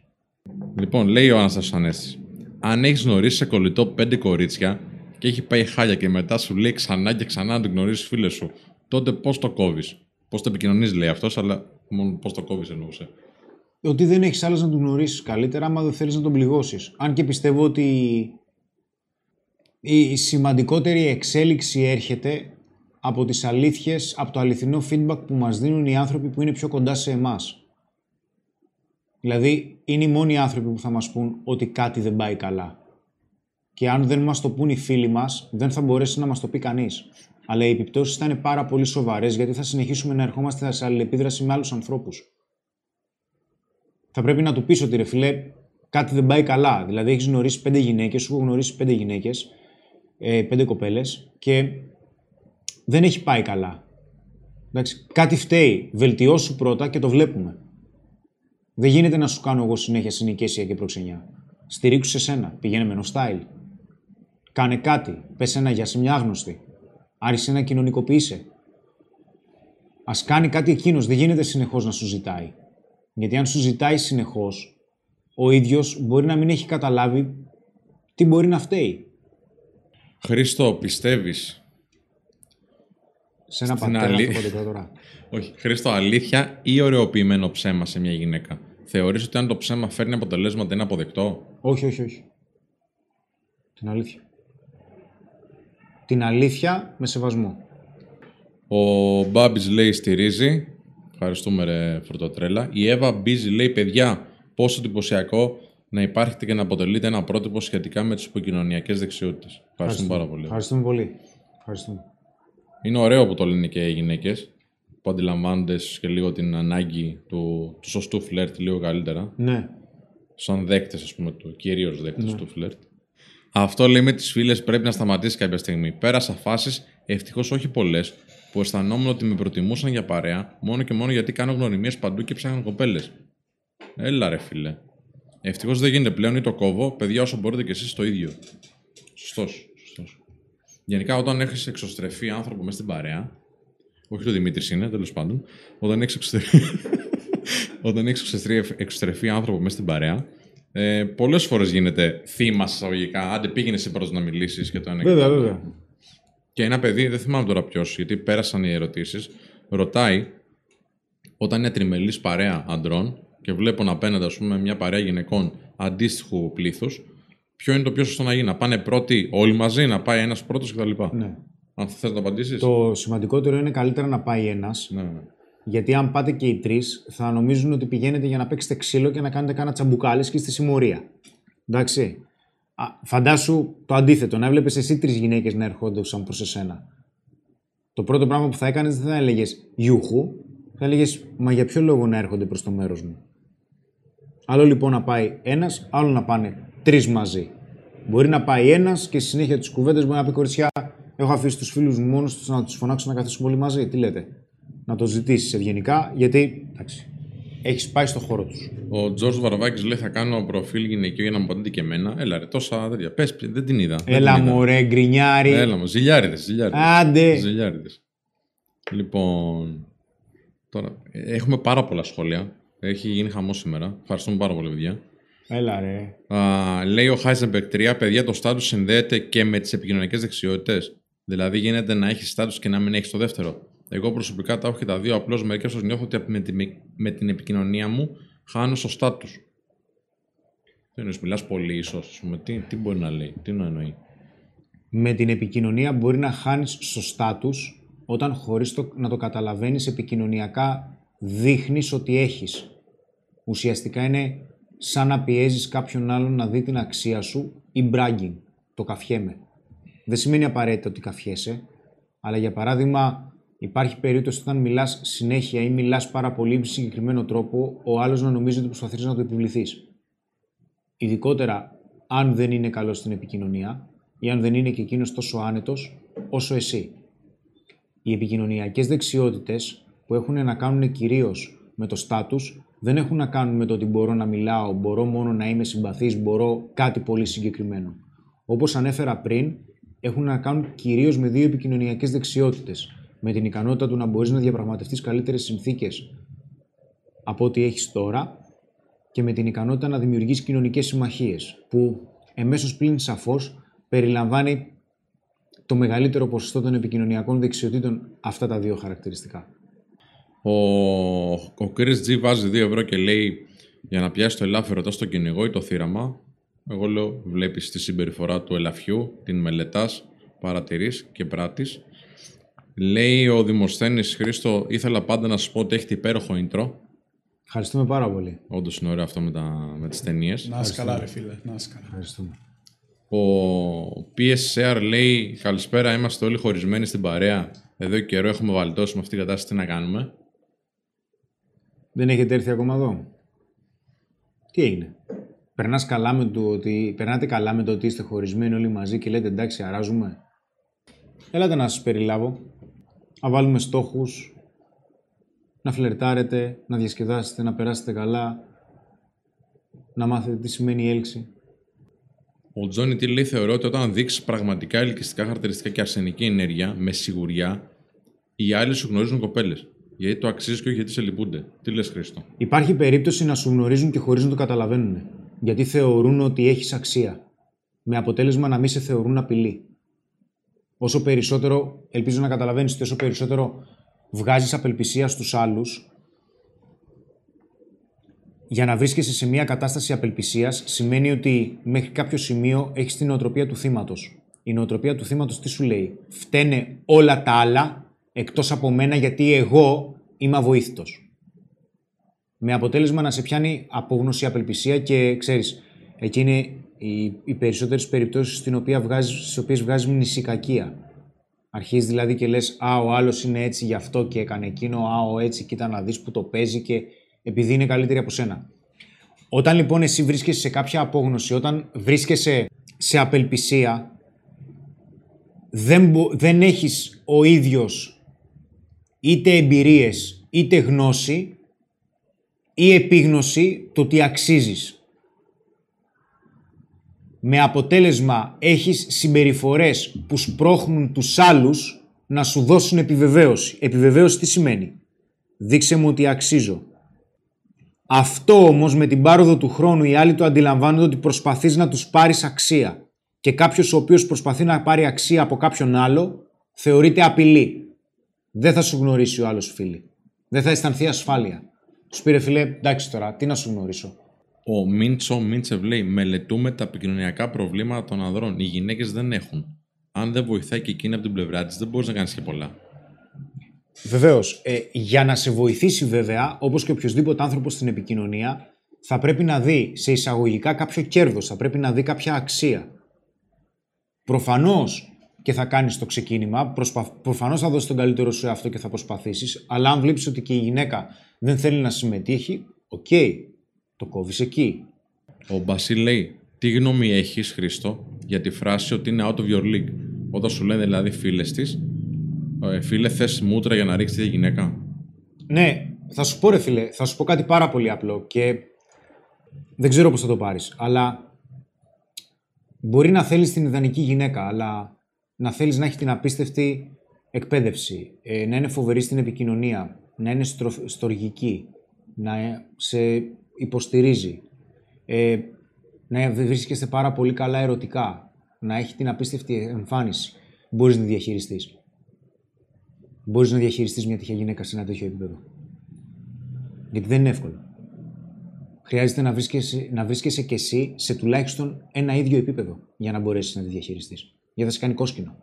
Λοιπόν, λέει ο Ανέστης, αν έχεις γνωρίσει σε κολλητό 5 κορίτσια και έχει πάει χάλια και μετά σου λέει ξανά και ξανά να την γνωρίσεις φίλες σου, τότε πώς το κόβεις? Πώς το επικοινωνείς, λέει αυτός, αλλά μόνο πώς το κόβεις εννοούσε. Ότι δεν έχεις άλλες να τον γνωρίσεις καλύτερα, άμα δεν θέλεις να τον πληγώσεις. Αν και πιστεύω ότι η σημαντικότερη εξέλιξη έρχεται από τις αλήθειες, από το αληθινό feedback που μας δίνουν οι άνθρωποι που είναι πιο κοντά σε εμάς. Δηλαδή, είναι οι μόνοι άνθρωποι που θα μας πούν ότι κάτι δεν πάει καλά. Και αν δεν μας το πούν οι φίλοι μας, δεν θα μπορέσει να μας το πει κανείς. Αλλά οι επιπτώσεις θα είναι πάρα πολύ σοβαρές, γιατί θα συνεχίσουμε να ερχόμαστε σε αλληλεπίδραση με άλλους ανθρώπους. Θα πρέπει να του πεις ότι ρε φιλέ, κάτι δεν πάει καλά. Δηλαδή, έχεις γνωρίσει 5 γυναίκες, σου έχω γνωρίσει 5 γυναίκες, 5 κοπέλες, και δεν έχει πάει καλά. Εντάξει, κάτι φταίει. Βελτιώσου πρώτα και το βλέπουμε. Δεν γίνεται να σου κάνω εγώ συνέχεια συνοικέσια και προξενιά. Στηρίξου σε σένα. Πηγαίνε με style. Κάνε κάτι. Πες ένα για σε μια άγνωστη. Άρχισε να κοινωνικοποιείσαι. Ας κάνει κάτι εκείνος. Δεν γίνεται συνεχώς να σου ζητάει. Γιατί αν σου ζητάει συνεχώς, ο ίδιος μπορεί να μην έχει καταλάβει τι μπορεί να φταίει. Χρήστο, πιστεύεις σε ένα πατέρα αυτό τώρα? Όχι. Χρήστο, αλήθεια ή ωραιοποιημένο ψέμα σε μια γυναίκα? Θεωρείς ότι αν το ψέμα φέρνει αποτελέσματα είναι αποδεκτό? Όχι, όχι, όχι. Την αλήθεια. Την αλήθεια με σεβασμό. Ο Μπάμπης λέει στηρίζει. Ευχαριστούμε ρε Φρουτοτρέλα. Η Εύα Μπίζη λέει παιδιά πόσο εντυπωσιακό να υπάρχετε και να αποτελείτε ένα πρότυπο σχετικά με τις υποκοινωνιακές δεξιότητες. Ευχαριστούμε πάρα πολύ. Ευχαριστούμε πολύ. Ευχαριστούμε. Είναι ωραίο που το λένε και οι γυναίκες που αντιλαμβάνονται και λίγο την ανάγκη του σωστού φλερτ λίγο καλύτερα. Ναι. Σαν δέκτες, ας πούμε, του κυρίως δέκτες του φλερτ. Αυτό λέει με τις φίλες πρέπει να σταματήσει κάποια στιγμή. Πέρασα φάσεις, ευτυχώς όχι πολλές, που αισθανόμουν ότι με προτιμούσαν για παρέα μόνο και μόνο γιατί κάνω γνωριμίες παντού και ψάχναν κοπέλες. Έλα ρε φίλε. Ευτυχώς δεν γίνεται πλέον ή το κόβω, παιδιά όσο μπορείτε κι εσείς το ίδιο. Σωστός. Σωστός. Γενικά όταν έχεις εξωστρεφεί άνθρωπο μέσα στην παρέα. Όχι το Δημήτρης είναι, τέλος πάντων. Όταν έχεις εξωστρεφεί άνθρωπο μέσα στην παρέα. Πολλές φορές γίνεται θύμα εισαγωγικά. Άντε πήγαινε εσύ πρώτος να μιλήσεις και το ένα. Βέβαια, βέβαια. Και ένα παιδί, δεν θυμάμαι τώρα ποιος, γιατί πέρασαν οι ερωτήσεις, ρωτάει όταν είναι τριμελής παρέα αντρών και βλέπουν απέναντι, ας πούμε, μια παρέα γυναικών αντίστοιχου πλήθους, ποιο είναι το πιο σωστό να γίνει, να πάνε πρώτοι όλοι μαζί, να πάει ένας πρώτος κτλ. Ναι. Αν θες να απαντήσεις. Το σημαντικότερο είναι καλύτερα να πάει ένας. Ναι, ναι. Γιατί αν πάτε και οι τρεις, θα νομίζουν ότι πηγαίνετε για να παίξετε ξύλο και να κάνετε κάνα τσαμπουκάλες και στη συμμορία. Εντάξει. Φαντάσου το αντίθετο, να έβλεπες εσύ τρεις γυναίκες να ερχόντουσαν προς εσένα. Το πρώτο πράγμα που θα έκανες δεν θα έλεγες «Γιούχου», θα έλεγες «Μα για ποιο λόγο να έρχονται προς το μέρος μου». Άλλο λοιπόν να πάει ένας, άλλο να πάνε τρεις μαζί. Μπορεί να πάει ένας και στη συνέχεια τις κουβέντες μπορεί να πει «Κοριτσιά, έχω αφήσει τους φίλους μου μόνος τους να τους φωνάξω να καθίσουμε όλοι μαζί». Τι λέτε, να το ζητήσεις ευγενικά, γιατί εντάξει. Έχεις πάει στον χώρο τους. Ο Τζορτζ Βαρβάκης λέει: θα κάνω προφίλ γυναικείο για να μου απαντήσει και εμένα. Έλα, ρε, τόσα τέτοια. Πες, δεν την είδα. Έλα, μωρέ, γκρινιάρι. Έλα, μου, ζηλιάριδες. Άντε. Ζηλιάριδες. Λοιπόν. Τώρα, έχουμε πάρα πολλά σχόλια. Έχει γίνει χαμός σήμερα. Ευχαριστούμε πάρα πολύ, παιδιά. Έλα, ρε. Λέει ο Χάιζεμπεκ 3: παιδιά, το στάτους συνδέεται και με τις επικοινωνικές δεξιότητες. Δηλαδή, γίνεται να έχεις στάτους και να μην έχεις το δεύτερο. Εγώ προσωπικά τα έχω και τα δύο. Απλώς μερικές φορές νιώθω ότι με την επικοινωνία μου χάνω στο στάτους. Δεν εννοείς, μιλάς πολύ, ίσως. Τι μπορεί να λέει, τι να εννοεί. Με την επικοινωνία μπορεί να χάνεις στο στάτους όταν χωρίς να το καταλαβαίνεις επικοινωνιακά δείχνεις ότι έχεις. Ουσιαστικά είναι σαν να πιέζεις κάποιον άλλον να δει την αξία σου ή bragging. Το καφιέμαι. Δεν σημαίνει απαραίτητα ότι καφιέσαι, αλλά για παράδειγμα. Υπάρχει περίπτωση όταν μιλάς συνέχεια ή μιλάς πάρα πολύ με συγκεκριμένο τρόπο, ο άλλος να νομίζει ότι προσπαθείς να το επιβληθείς. Ειδικότερα αν δεν είναι καλός στην επικοινωνία ή αν δεν είναι και εκείνος τόσο άνετος όσο εσύ. Οι επικοινωνιακές δεξιότητες που έχουν να κάνουν κυρίως με το στάτους δεν έχουν να κάνουν με το ότι μπορώ να μιλάω, μπορώ μόνο να είμαι συμπαθής, μπορώ κάτι πολύ συγκεκριμένο. Όπως ανέφερα πριν, έχουν να κάνουν κυρίως με δύο επικοινωνιακές δεξιότητες. Με την ικανότητα του να μπορείς να διαπραγματευτείς καλύτερες συνθήκες από ό,τι έχεις τώρα και με την ικανότητα να δημιουργείς κοινωνικές συμμαχίες που εμέσως πλην σαφώς περιλαμβάνει το μεγαλύτερο ποσοστό των επικοινωνιακών δεξιοτήτων αυτά τα δύο χαρακτηριστικά. Ο κύριος Τζι βάζει 2 ευρώ και λέει για να πιάσει το ελάφι ρωτάς το κυνηγό ή το θύραμα. Εγώ λέω βλέπεις τη συμπεριφορά του ελαφιού, την μελετάς, παρατηρείς και πράττεις. Λέει ο Δημοσθένης Χρήστο, ήθελα πάντα να σας πω ότι έχετε υπέροχο intro. Ευχαριστούμε πάρα πολύ. Όντως είναι ωραίο αυτό με τις ταινίες. Να είσαι καλά ρε φίλε, να είσαι καλά. Ευχαριστούμε. Ο PSR λέει, καλησπέρα, είμαστε όλοι χωρισμένοι στην παρέα. Εδώ και καιρό έχουμε βαλτώσει με αυτή την κατάσταση, τι να κάνουμε. Δεν έχετε έρθει ακόμα εδώ. Τι έγινε. Περνάτε καλά με το ότι είστε χωρισμένοι όλοι μαζί και λέτε εντάξει αράζουμε. Ελάτε να σας περιλάβω, να βάλουμε στόχους, να φλερτάρετε, να διασκεδάσετε, να περάσετε καλά, να μάθετε τι σημαίνει η έλξη. Ο Τζόνι τι λέει, θεωρώ ότι όταν δείξεις πραγματικά ελκυστικά χαρακτηριστικά και αρσενική ενέργεια, με σιγουριά, οι άλλοι σου γνωρίζουν κοπέλες. Γιατί το αξίζεις και όχι γιατί σε λυπούνται. Τι λες Χρήστο. Υπάρχει περίπτωση να σου γνωρίζουν και χωρίς να το καταλαβαίνουν. Γιατί θεωρούν ότι έχεις αξία. Με αποτέλεσμα να μην σε θεωρούν απειλή. Όσο περισσότερο, ελπίζω να καταλαβαίνεις ότι όσο περισσότερο βγάζεις απελπισία στους άλλους, για να βρίσκεσαι σε μια κατάσταση απελπισίας σημαίνει ότι μέχρι κάποιο σημείο έχεις την νοοτροπία του θύματος. Η νοοτροπία του θύματος τι σου λέει? Φταίνε όλα τα άλλα εκτός από μένα, γιατί εγώ είμαι αβοήθητος. Με αποτέλεσμα να σε πιάνει απόγνωση, απελπισία και ξέρεις, εκεί είναι οι περισσότερες περιπτώσεις στις οποίες βγάζεις μνησικακία. Αρχίζεις δηλαδή και λες, α, ο άλλος είναι έτσι γι' αυτό και έκανε εκείνο, α, ο έτσι, κοίτα να δεις που το παίζει, και επειδή είναι καλύτερη από σένα. Όταν λοιπόν εσύ βρίσκεσαι σε κάποια απόγνωση, όταν βρίσκεσαι σε απελπισία, δεν έχεις ο ίδιος είτε εμπειρίες, είτε γνώση ή επίγνωση του ότι αξίζεις. Με αποτέλεσμα έχεις συμπεριφορές που σπρώχνουν τους άλλους να σου δώσουν επιβεβαίωση. Επιβεβαίωση τι σημαίνει? Δείξε μου ότι αξίζω. Αυτό όμως με την πάροδο του χρόνου οι άλλοι το αντιλαμβάνονται ότι προσπαθείς να τους πάρεις αξία. Και κάποιος ο οποίος προσπαθεί να πάρει αξία από κάποιον άλλο θεωρείται απειλή. Δεν θα σου γνωρίσει ο άλλος, φίλη. Δεν θα αισθανθεί ασφάλεια. Σου πήρε, φίλε, εντάξει τώρα, τι να σου γνωρίσω. Ο Μίντσο Μίντσεβ λέει: μελετούμε τα επικοινωνιακά προβλήματα των ανδρών. Οι γυναίκες δεν έχουν. Αν δεν βοηθάει και εκείνη από την πλευρά της, δεν μπορείς να κάνεις και πολλά. Βεβαίως. Για να σε βοηθήσει, βέβαια, όπως και οποιοδήποτε άνθρωπος στην επικοινωνία, θα πρέπει να δει σε εισαγωγικά κάποιο κέρδος, θα πρέπει να δει κάποια αξία. Προφανώς και θα κάνεις το ξεκίνημα, προφανώς θα δώσεις τον καλύτερο σου εαυτό και θα προσπαθήσεις, αλλά αν βλέπεις ότι και η γυναίκα δεν θέλει να συμμετείχει, οκ, το κόβεις εκεί. Ο Μπασίλ λέει, τι γνώμη έχεις, Χρήστο, για τη φράση ότι είναι out of your league? Όταν σου λένε δηλαδή φίλες της, φίλε, θες μούτρα για να ρίξεις τη γυναίκα? Ναι, θα σου πω, ρε φίλε, θα σου πω κάτι πάρα πολύ απλό και δεν ξέρω πώς θα το πάρεις, αλλά... Μπορεί να θέλεις την ιδανική γυναίκα, αλλά να θέλεις να έχει την απίστευτη εκπαίδευση, να είναι φοβερή στην επικοινωνία, να είναι στοργική, να σε υποστηρίζει, να βρίσκεστε πάρα πολύ καλά ερωτικά, να έχει την απίστευτη εμφάνιση. Μπορείς να διαχειριστείς. Μπορείς να διαχειριστείς μια τέτοια γυναίκα σε ένα τέτοιο επίπεδο. Γιατί δεν είναι εύκολο. Χρειάζεται να βρίσκεσαι και εσύ σε τουλάχιστον ένα ίδιο επίπεδο για να μπορέσεις να τη διαχειριστείς. Γιατί θα σε κάνει κόσκινο.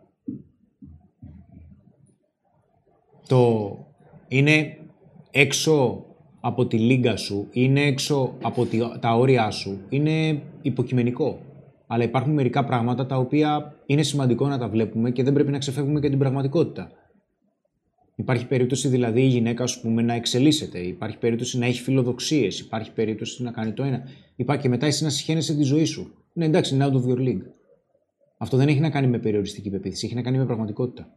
Το είναι έξω από τη λίγκα σου, είναι έξω από τα όρια σου, είναι υποκειμενικό. Αλλά υπάρχουν μερικά πράγματα τα οποία είναι σημαντικό να τα βλέπουμε και δεν πρέπει να ξεφεύγουμε και την πραγματικότητα. Υπάρχει περίπτωση δηλαδή η γυναίκα, ας πούμε, να εξελίσσεται, υπάρχει περίπτωση να έχει φιλοδοξίες, υπάρχει περίπτωση να κάνει το ένα. Υπάρχει και μετά εσύ να συχαίνεσαι τη ζωή σου. Ναι, εντάξει, είναι out of your league. Αυτό δεν έχει να κάνει με περιοριστική πεποίθηση, έχει να κάνει με πραγματικότητα.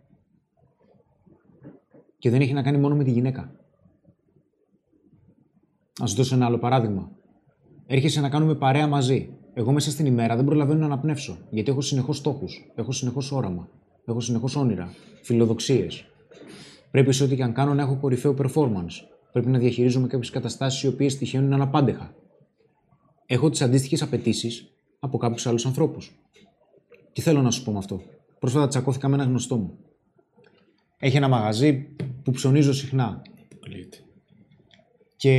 Και δεν έχει να κάνει μόνο με τη γυναίκα. Ας δώσω ένα άλλο παράδειγμα. Έρχεσαι να κάνουμε παρέα μαζί. Εγώ μέσα στην ημέρα δεν προλαβαίνω να αναπνεύσω, γιατί έχω συνεχώς στόχους, έχω συνεχώς όραμα, έχω συνεχώς όνειρα, φιλοδοξίες. Πρέπει σε ό,τι και αν κάνω να έχω κορυφαίο performance. Πρέπει να διαχειρίζομαι κάποιες καταστάσεις οι οποίες τυχαίνουν αναπάντεχα. Έχω τις αντίστοιχες απαιτήσεις από κάποιους άλλους ανθρώπους. Τι θέλω να σου πω με αυτό? Πρόσφατα τσακώθηκα με ένα γνωστό μου. Έχει ένα μαγαζί που ψωνίζω συχνά. Και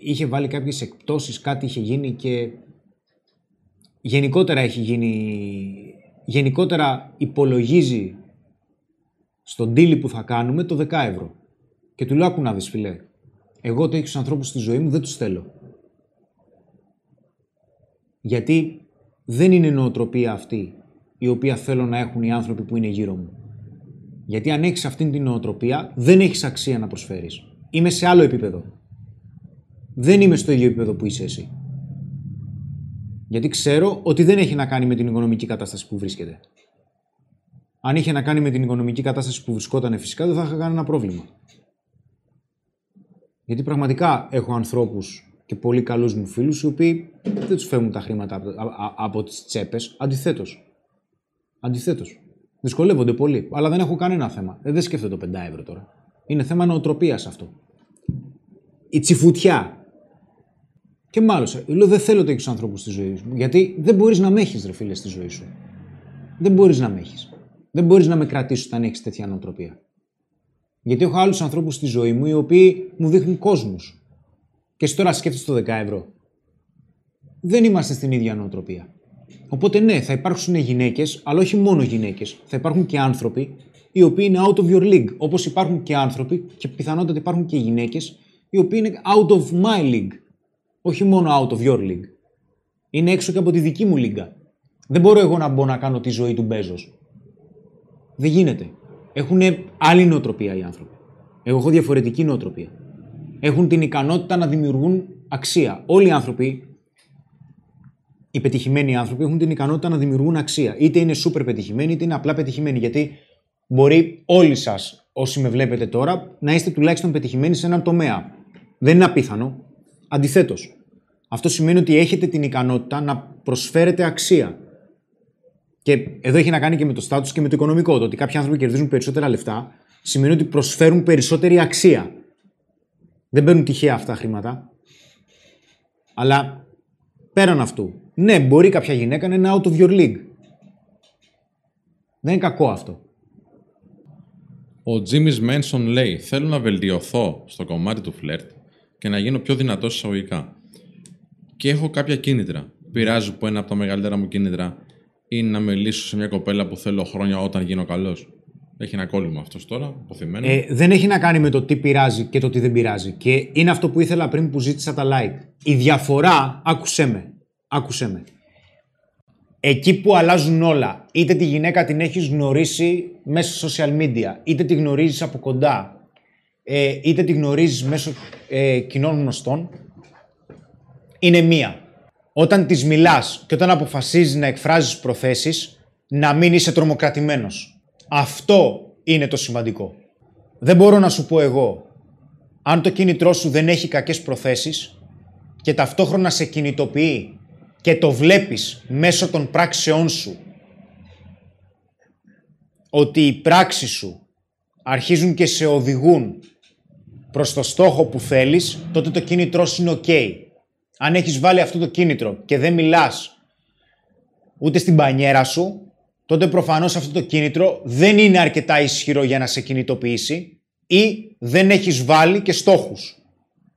είχε βάλει κάποιες εκπτώσεις, κάτι είχε γίνει και γενικότερα έχει γίνει... Γενικότερα υπολογίζει στον deal που θα κάνουμε το 10 ευρώ. Και του λέω, άκου να δεις, φιλέ, εγώ τέτοιους ανθρώπους στη ζωή μου δεν τους θέλω. Γιατί δεν είναι νοοτροπία αυτή η οποία θέλω να έχουν οι άνθρωποι που είναι γύρω μου. Γιατί αν έχεις αυτήν την νοοτροπία δεν έχεις αξία να προσφέρεις. Είμαι σε άλλο επίπεδο. Δεν είμαι στο ίδιο επίπεδο που είσαι εσύ. Γιατί ξέρω ότι δεν έχει να κάνει με την οικονομική κατάσταση που βρίσκεται. Αν είχε να κάνει με την οικονομική κατάσταση που βρισκόταν, φυσικά δεν θα είχα κανένα πρόβλημα. Γιατί πραγματικά έχω ανθρώπους και πολύ καλούς μου φίλους, οι οποίοι δεν τους φεύγουν τα χρήματα από τις τσέπες. Αντιθέτως. Δυσκολεύονται πολύ. Αλλά δεν έχω κανένα θέμα. Δεν σκέφτομαι το 5 ευρώ τώρα. Είναι θέμα νοοτροπίας αυτό. Η τσιφουτιά. Και μάλωσα, λέω, δεν θέλω τέτοιους ανθρώπους στη ζωή μου. Γιατί δεν μπορείς να με έχεις, ρε φίλε, στη ζωή σου. Δεν μπορείς να με έχεις. Δεν μπορείς να με κρατήσεις όταν έχεις τέτοια νοοτροπία. Γιατί έχω άλλους ανθρώπους στη ζωή μου οι οποίοι μου δείχνουν κόσμους. Και εσύ τώρα σκέφτεσαι το 10€. Δεν είμαστε στην ίδια νοοτροπία. Οπότε ναι, θα υπάρξουν γυναίκες, αλλά όχι μόνο γυναίκες. Θα υπάρχουν και άνθρωποι οι οποίοι είναι out of your league. Όπως υπάρχουν και άνθρωποι, και πιθανότατα υπάρχουν και γυναίκες, οι οποίοι είναι out of my league. Όχι μόνο out of your league. Είναι έξω και από τη δική μου λίγκα. Δεν μπορώ εγώ να μπω να κάνω τη ζωή του Μπέζος. Δεν γίνεται. Έχουν άλλη νοοτροπία οι άνθρωποι. Εγώ έχω διαφορετική νοοτροπία. Έχουν την ικανότητα να δημιουργούν αξία. Όλοι οι άνθρωποι, οι πετυχημένοι άνθρωποι, έχουν την ικανότητα να δημιουργούν αξία. Είτε είναι super πετυχημένοι, είτε είναι απλά πετυχημένοι. Γιατί μπορεί όλοι σας, όσοι με βλέπετε τώρα, να είστε τουλάχιστον πετυχημένοι σε έναν τομέα. Δεν είναι απίθανο. Αντιθέτως, αυτό σημαίνει ότι έχετε την ικανότητα να προσφέρετε αξία. Και εδώ έχει να κάνει και με το status και με το οικονομικό. Το ότι κάποιοι άνθρωποι κερδίζουν περισσότερα λεφτά σημαίνει ότι προσφέρουν περισσότερη αξία. Δεν παίρνουν τυχαία αυτά τα χρήματα. Αλλά πέραν αυτού, ναι, μπορεί κάποια γυναίκα να είναι out of your league. Δεν είναι κακό αυτό. Ο Τζίμις Μένσον λέει: θέλω να βελτιωθώ στο κομμάτι του φλερτ και να γίνω πιο δυνατός εισαγωγικά. Και έχω κάποια κίνητρα. Πειράζει που ένα από τα μεγαλύτερα μου κίνητρα είναι να μιλήσω σε μια κοπέλα που θέλω χρόνια όταν γίνω καλός. Έχει ένα κόλλημα αυτός τώρα, αποθυμένο. Δεν έχει να κάνει με το τι πειράζει και το τι δεν πειράζει. Και είναι αυτό που ήθελα πριν που ζήτησα τα like. Η διαφορά, άκουσέ με. Εκεί που αλλάζουν όλα, είτε τη γυναίκα την έχεις γνωρίσει μέσα στα social media, είτε τη γνωρίζεις από κοντά, είτε τη γνωρίζεις μέσω κοινών γνωστών, είναι μία. Όταν της μιλάς και όταν αποφασίζεις να εκφράζεις προθέσεις, να μην είσαι τρομοκρατημένος. Αυτό είναι το σημαντικό. Δεν μπορώ να σου πω εγώ, αν το κίνητρό σου δεν έχει κακές προθέσεις και ταυτόχρονα σε κινητοποιεί και το βλέπεις μέσω των πράξεών σου, ότι οι πράξεις σου αρχίζουν και σε οδηγούν προς το στόχο που θέλεις, τότε το κίνητρό σου είναι ok. Αν έχεις βάλει αυτό το κίνητρο και δεν μιλάς ούτε στην μπανιέρα σου, τότε προφανώς αυτό το κίνητρο δεν είναι αρκετά ισχυρό για να σε κινητοποιήσει ή δεν έχεις βάλει και στόχους.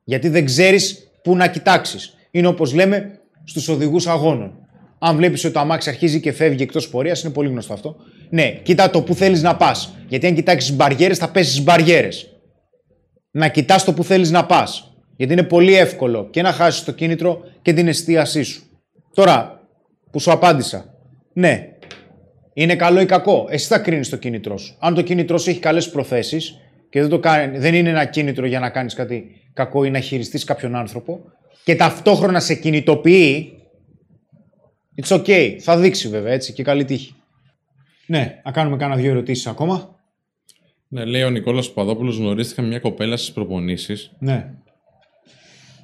Γιατί δεν ξέρεις πού να κοιτάξεις. Είναι όπως λέμε στους οδηγούς αγώνων. Αν βλέπεις ότι το αμάξι αρχίζει και φεύγει εκτός πορείας, είναι πολύ γνωστό αυτό. Ναι, κοίτα το που θέλεις να πας. Γιατί αν κοιτάξεις μπαριέρες, θα πέσεις μπαριέρες. Να κοιτάς το που θέλεις να πας. Γιατί είναι πολύ εύκολο και να χάσεις το κίνητρο και την εστίασή σου. Τώρα που σου απάντησα, ναι, είναι καλό ή κακό. Εσύ θα κρίνεις το κίνητρό σου. Αν το κίνητρό σου έχει καλές προθέσεις και δεν είναι ένα κίνητρο για να κάνεις κάτι κακό ή να χειριστείς κάποιον άνθρωπο και ταυτόχρονα σε κινητοποιεί, it's ok. Θα δείξει βέβαια έτσι και καλή τύχη. Ναι, να κάνουμε κάνα δύο ερωτήσεις ακόμα. Ναι, λέει ο Νικόλας Παπαδόπουλος, γνωρίστηκα μια κοπέλα στις προπονήσεις. Ναι.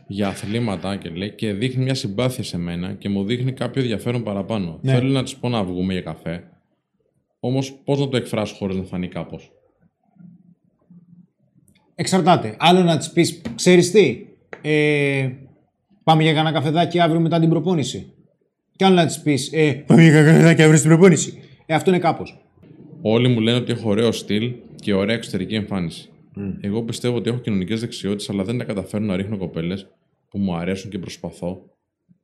Για αθλήματα και λέει και δείχνει μια συμπάθεια σε μένα και μου δείχνει κάποιο ενδιαφέρον παραπάνω. Ναι. Θέλω να της πω να βγούμε για καφέ, όμως πώς να το εκφράσω χωρίς να φανεί κάπως. Εξαρτάται. Άλλο να της πεις, ξέρεις τι, πάμε για κανένα καφεδάκι αύριο μετά την προπόνηση. Και άλλο να της πεις, πάμε για κανένα καφεδάκι αύριο στην προπόνηση. Αυτό είναι κάπως. Όλοι μου λένε ότι έχω ωραίο στυλ και ωραία εξωτερική εμφάνιση. Εγώ πιστεύω ότι έχω κοινωνικές δεξιότητες, αλλά δεν τα καταφέρνω να ρίχνω κοπέλες που μου αρέσουν και προσπαθώ.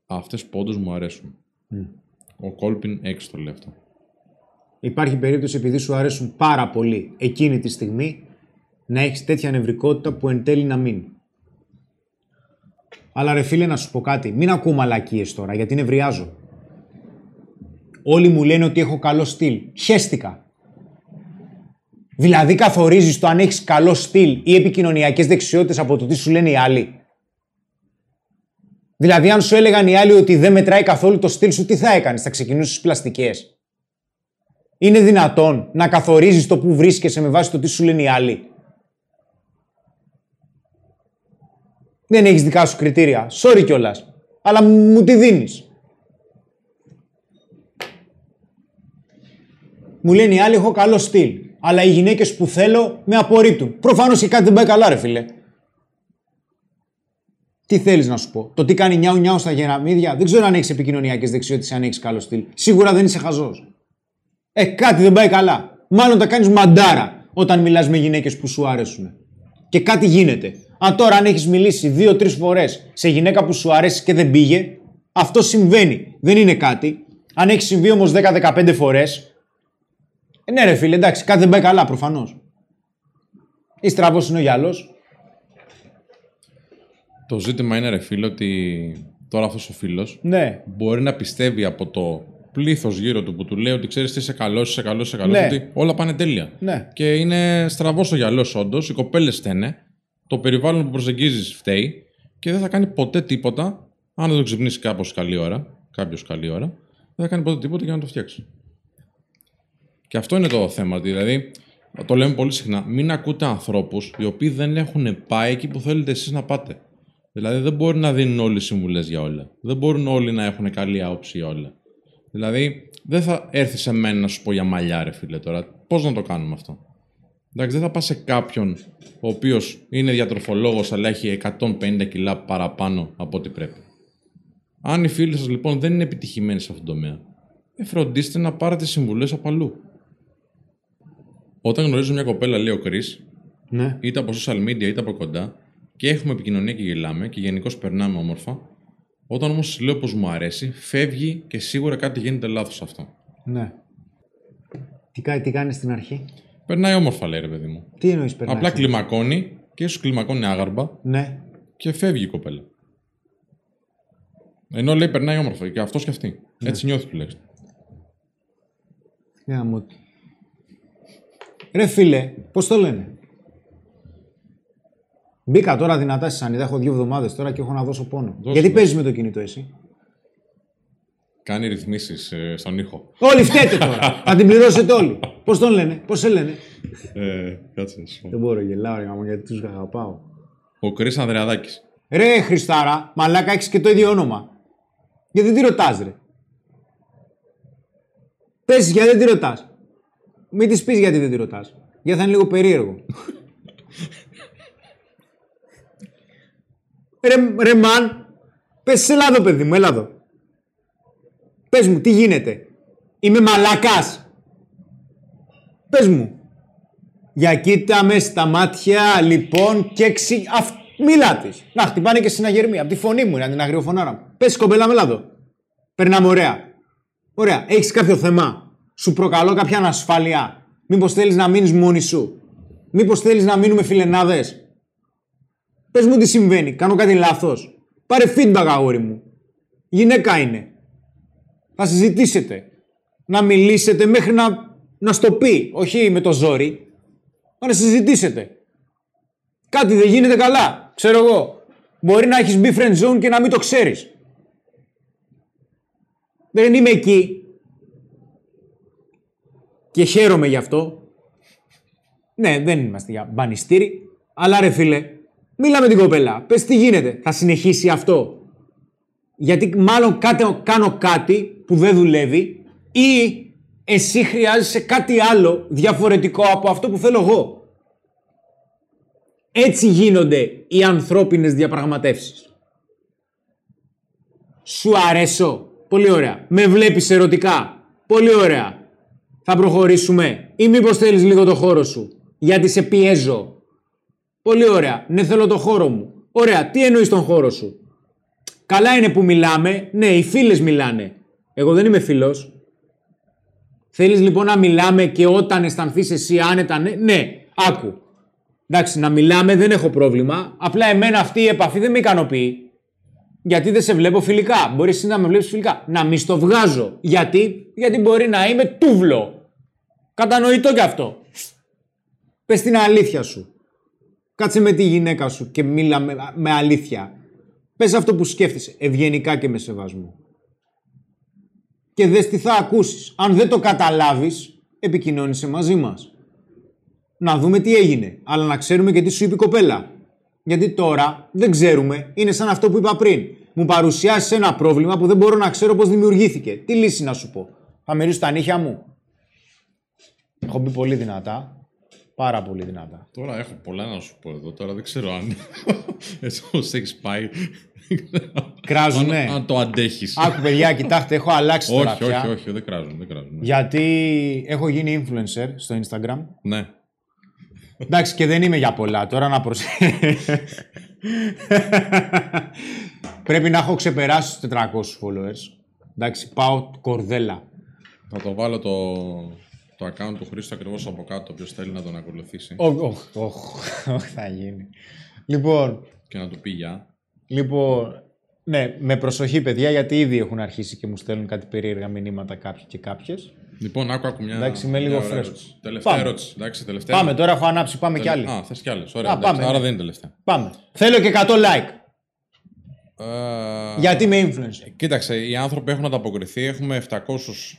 Αυτές που όντως μου αρέσουν. Ο Κόλπιν έξω το λέει αυτό. Υπάρχει περίπτωση επειδή σου αρέσουν πάρα πολύ εκείνη τη στιγμή να έχεις τέτοια νευρικότητα που εν τέλει να μην. Αλλά ρε φίλε, να σου πω κάτι. Μην ακούω μαλακίες τώρα γιατί νευριάζω. Όλοι μου λένε ότι έχω καλό στυλ. Χέστηκα. Δηλαδή καθορίζεις το αν έχεις καλό στυλ ή επικοινωνιακές δεξιότητες από το τι σου λένε οι άλλοι. Δηλαδή αν σου έλεγαν οι άλλοι ότι δεν μετράει καθόλου το στυλ σου, τι θα έκανες, θα ξεκινούσες τις πλαστικές. Είναι δυνατόν να καθορίζεις το που βρίσκεσαι με βάση το τι σου λένε οι άλλοι. Δεν έχεις δικά σου κριτήρια, sorry κιόλας, αλλά μου τι δίνεις. Μου λένε οι άλλοι έχω καλό στυλ. Αλλά οι γυναίκες που θέλω με απορρίπτουν. Προφανώς και κάτι δεν πάει καλά, ρε φίλε. Τι θέλεις να σου πω. Το τι κάνει νιάου νιάου στα γεραμίδια. Δεν ξέρω αν έχεις επικοινωνιακές δεξιότητες, αν έχεις καλό στυλ. Σίγουρα δεν είσαι χαζός. Κάτι δεν πάει καλά. Μάλλον τα κάνεις μαντάρα. όταν μιλάς με γυναίκες που σου αρέσουν. Και κάτι γίνεται. Αν τώρα αν έχεις μιλήσει 2-3 φορές σε γυναίκα που σου αρέσει και δεν πήγε, αυτό συμβαίνει. Δεν είναι κάτι. Αν έχει συμβεί όμως 10-15 φορές, ναι ρε φίλε, εντάξει, κάτι δεν πάει καλά προφανώς. Ή στραβός είναι ο γυαλός. Το ζήτημα είναι ρε φίλε ότι τώρα αυτός ο φίλος ναι. μπορεί να πιστεύει από το πλήθος γύρω του που του λέει ότι ξέρεις τι είσαι καλός, είσαι καλός, είσαι καλός, ναι. ότι όλα πάνε τέλεια. Ναι. Και είναι στραβός ο γυαλός όντως, οι κοπέλες φταίνε, το περιβάλλον που προσεγγίζεις φταίει και δεν θα κάνει ποτέ τίποτα, αν δεν το ξυπνήσει κάποιος καλή ώρα, δεν θα κάνει ποτέ τίποτα για να το φτιάξει. Και αυτό είναι το θέμα, δηλαδή το λέμε πολύ συχνά, μην ακούτε ανθρώπους οι οποίοι δεν έχουν πάει εκεί που θέλετε εσείς να πάτε. Δηλαδή δεν μπορεί να δίνουν όλοι συμβουλές για όλα. Δεν μπορούν όλοι να έχουν καλή άποψη για όλα. Δηλαδή δεν θα έρθει σε μένα να σου πω για μαλλιά ρε φίλε τώρα. Πώς να το κάνουμε αυτό. Εντάξει, δεν θα πας σε κάποιον ο οποίος είναι διατροφολόγος αλλά έχει 150 κιλά παραπάνω από ό,τι πρέπει. Αν οι φίλοι σας λοιπόν δεν είναι επιτυχημένοι σε αυτόν τον τομέα, φροντίστε να πάρετε συμβουλές από αλλού. Όταν γνωρίζω μια κοπέλα, λέει ο Κρίς, ναι. είτε από social media είτε από κοντά, και έχουμε επικοινωνία και γελάμε και γενικώς περνάμε όμορφα. Όταν όμως λέω πως μου αρέσει, φεύγει και σίγουρα κάτι γίνεται λάθος αυτό. Ναι. Τι κάνει στην αρχή? Περνάει όμορφα, λέει ρε παιδί μου. Τι εννοείς περνάει? Απλά κλιμακώνει και ίσως κλιμακώνει άγαρμα. Ναι. Και φεύγει η κοπέλα. Ενώ λέει περνάει όμορφα και αυτός και αυτή. Ναι. Έτσι νιώθει τουλάχιστον. Ρε φίλε, πώς το λένε. Μπήκα τώρα δυνατά στη Σανιδά, έχω 2 εβδομάδες τώρα και έχω να δώσω πόνο. Γιατί παίζεις με το κινητό εσύ? Κάνει ρυθμίσεις στον ήχο. Όλοι φταίτε τώρα. Θα την πληρώσετε όλοι. Πώς τον λένε, πώς σε λένε? Κάτσε. Δεν μπορώ, γελάω ρε, γιατί τους αγαπάω. Ο Κρίς Ανδρεαδάκης. Ρε Χριστάρα, μαλάκα έχεις και το ίδιο όνομα. Γιατί τι ρωτάς ρε? Πες γιατί δεν τη ρωτάς. Μην της πεις γιατί δεν τη ρωτάς. Γιατί θα είναι λίγο περίεργο. Ρε μαν, πες έλα εδώ παιδί μου, έλα εδώ. Πες μου, τι γίνεται? Είμαι μαλακάς. Πες μου. Για κοίτα με στα μάτια, λοιπόν, και μίλα της. Να, χτυπάνε και στην αγερμία, από τη φωνή μου, είναι την αγριοφωνάρα μου. Πες κομπέλα, έλα εδώ. Περνάμε ωραία. Ωραία, έχεις κάποιο θέμα? Σου προκαλώ κάποια ανασφάλεια? Μήπως θέλεις να μείνεις μόνη σου? Μήπως θέλεις να μείνουμε φιλενάδες? Πες μου τι συμβαίνει, κάνω κάτι λάθος? Πάρε feedback αγόρι μου. Γυναίκα είναι. Θα συζητήσετε. Να μιλήσετε μέχρι να στο πει. Όχι με το ζόρι. Να συζητήσετε. Κάτι δεν γίνεται καλά. Ξέρω εγώ. Μπορεί να έχεις μπει friend zone και να μην το ξέρεις. Δεν είμαι εκεί. Και χαίρομαι γι' αυτό. Ναι, δεν είμαστε για μπανιστήρι. Αλλά ρε φίλε, μίλα με την κοπέλα, πες τι γίνεται, θα συνεχίσει αυτό? Γιατί μάλλον κάνω κάτι που δεν δουλεύει ή εσύ χρειάζεσαι κάτι άλλο διαφορετικό από αυτό που θέλω εγώ. Έτσι γίνονται οι ανθρώπινες διαπραγματεύσεις. Σου αρέσω, πολύ ωραία. Με βλέπεις ερωτικά, πολύ ωραία. Θα προχωρήσουμε ή μήπως θέλεις λίγο το χώρο σου γιατί σε πιέζω? Πολύ ωραία. Ναι, θέλω το χώρο μου. Ωραία. Τι εννοείς τον χώρο σου? Καλά είναι που μιλάμε. Ναι, οι φίλες μιλάνε. Εγώ δεν είμαι φίλος. Θέλεις λοιπόν να μιλάμε και όταν αισθανθείς εσύ άνετα? Ναι. Ναι, άκου. Εντάξει, να μιλάμε δεν έχω πρόβλημα. Απλά εμένα αυτή η επαφή δεν με ικανοποιεί. Γιατί δεν σε βλέπω φιλικά. Μπορείς εσύ να με βλέπεις φιλικά. Να μη στο βγάζω. Γιατί μπορεί να είμαι τούβλο. Κατανοητό κι αυτό. Πες την αλήθεια σου. Κάτσε με τη γυναίκα σου και μίλα με αλήθεια. Πες αυτό που σκέφτεσαι, ευγενικά και με σεβασμό. Και δες τι θα ακούσεις. Αν δεν το καταλάβεις, επικοινώνησε μαζί μας. Να δούμε τι έγινε, αλλά να ξέρουμε και τι σου είπε η κοπέλα. Γιατί τώρα δεν ξέρουμε, είναι σαν αυτό που είπα πριν. Μου παρουσιάσεις ένα πρόβλημα που δεν μπορώ να ξέρω πώς δημιουργήθηκε. Τι λύση να σου πω? Θα μυρίσω τα νύχια μου. Έχω μπει πολύ δυνατά. Πάρα πολύ δυνατά. Τώρα έχω πολλά να σου πω εδώ. Τώρα δεν ξέρω αν εσύ όπως έχεις πάει. Κράζουνε. Ναι. Αν το αντέχεις. Άκου παιδιά, κοιτάξτε, έχω αλλάξει τώρα πια. Όχι, δεν κράζουν. Ναι. Γιατί έχω γίνει influencer στο Instagram. Ναι. Εντάξει, και δεν είμαι για πολλά. Τώρα να προσέχει. Πρέπει να έχω ξεπεράσει τους 400 followers. Εντάξει, πάω κορδέλα. Θα το βάλω το account του Χρήστο ακριβώς από κάτω, όποιος θέλει να τον ακολουθήσει. Όχι, θα γίνει. Λοιπόν... Και να του πει για. Λοιπόν, ναι, με προσοχή παιδιά, γιατί ήδη έχουν αρχίσει και μου στέλνουν κάτι περίεργα μηνύματα κάποιοι και κάποιες. Λοιπόν, άκου μια. Εντάξει, με λίγο φρέσκος. Τελευταία ερώτηση. Πάμε, τώρα έχω ανάψει, πάμε κι άλλες. Α, θες κι άλλες. Ωραία, άρα δεν είναι τελευταία. Πάμε. Θέλω και 100 like. Γιατί είμαι influencer. Κοίταξε, οι άνθρωποι έχουν ανταποκριθεί. Έχουμε 700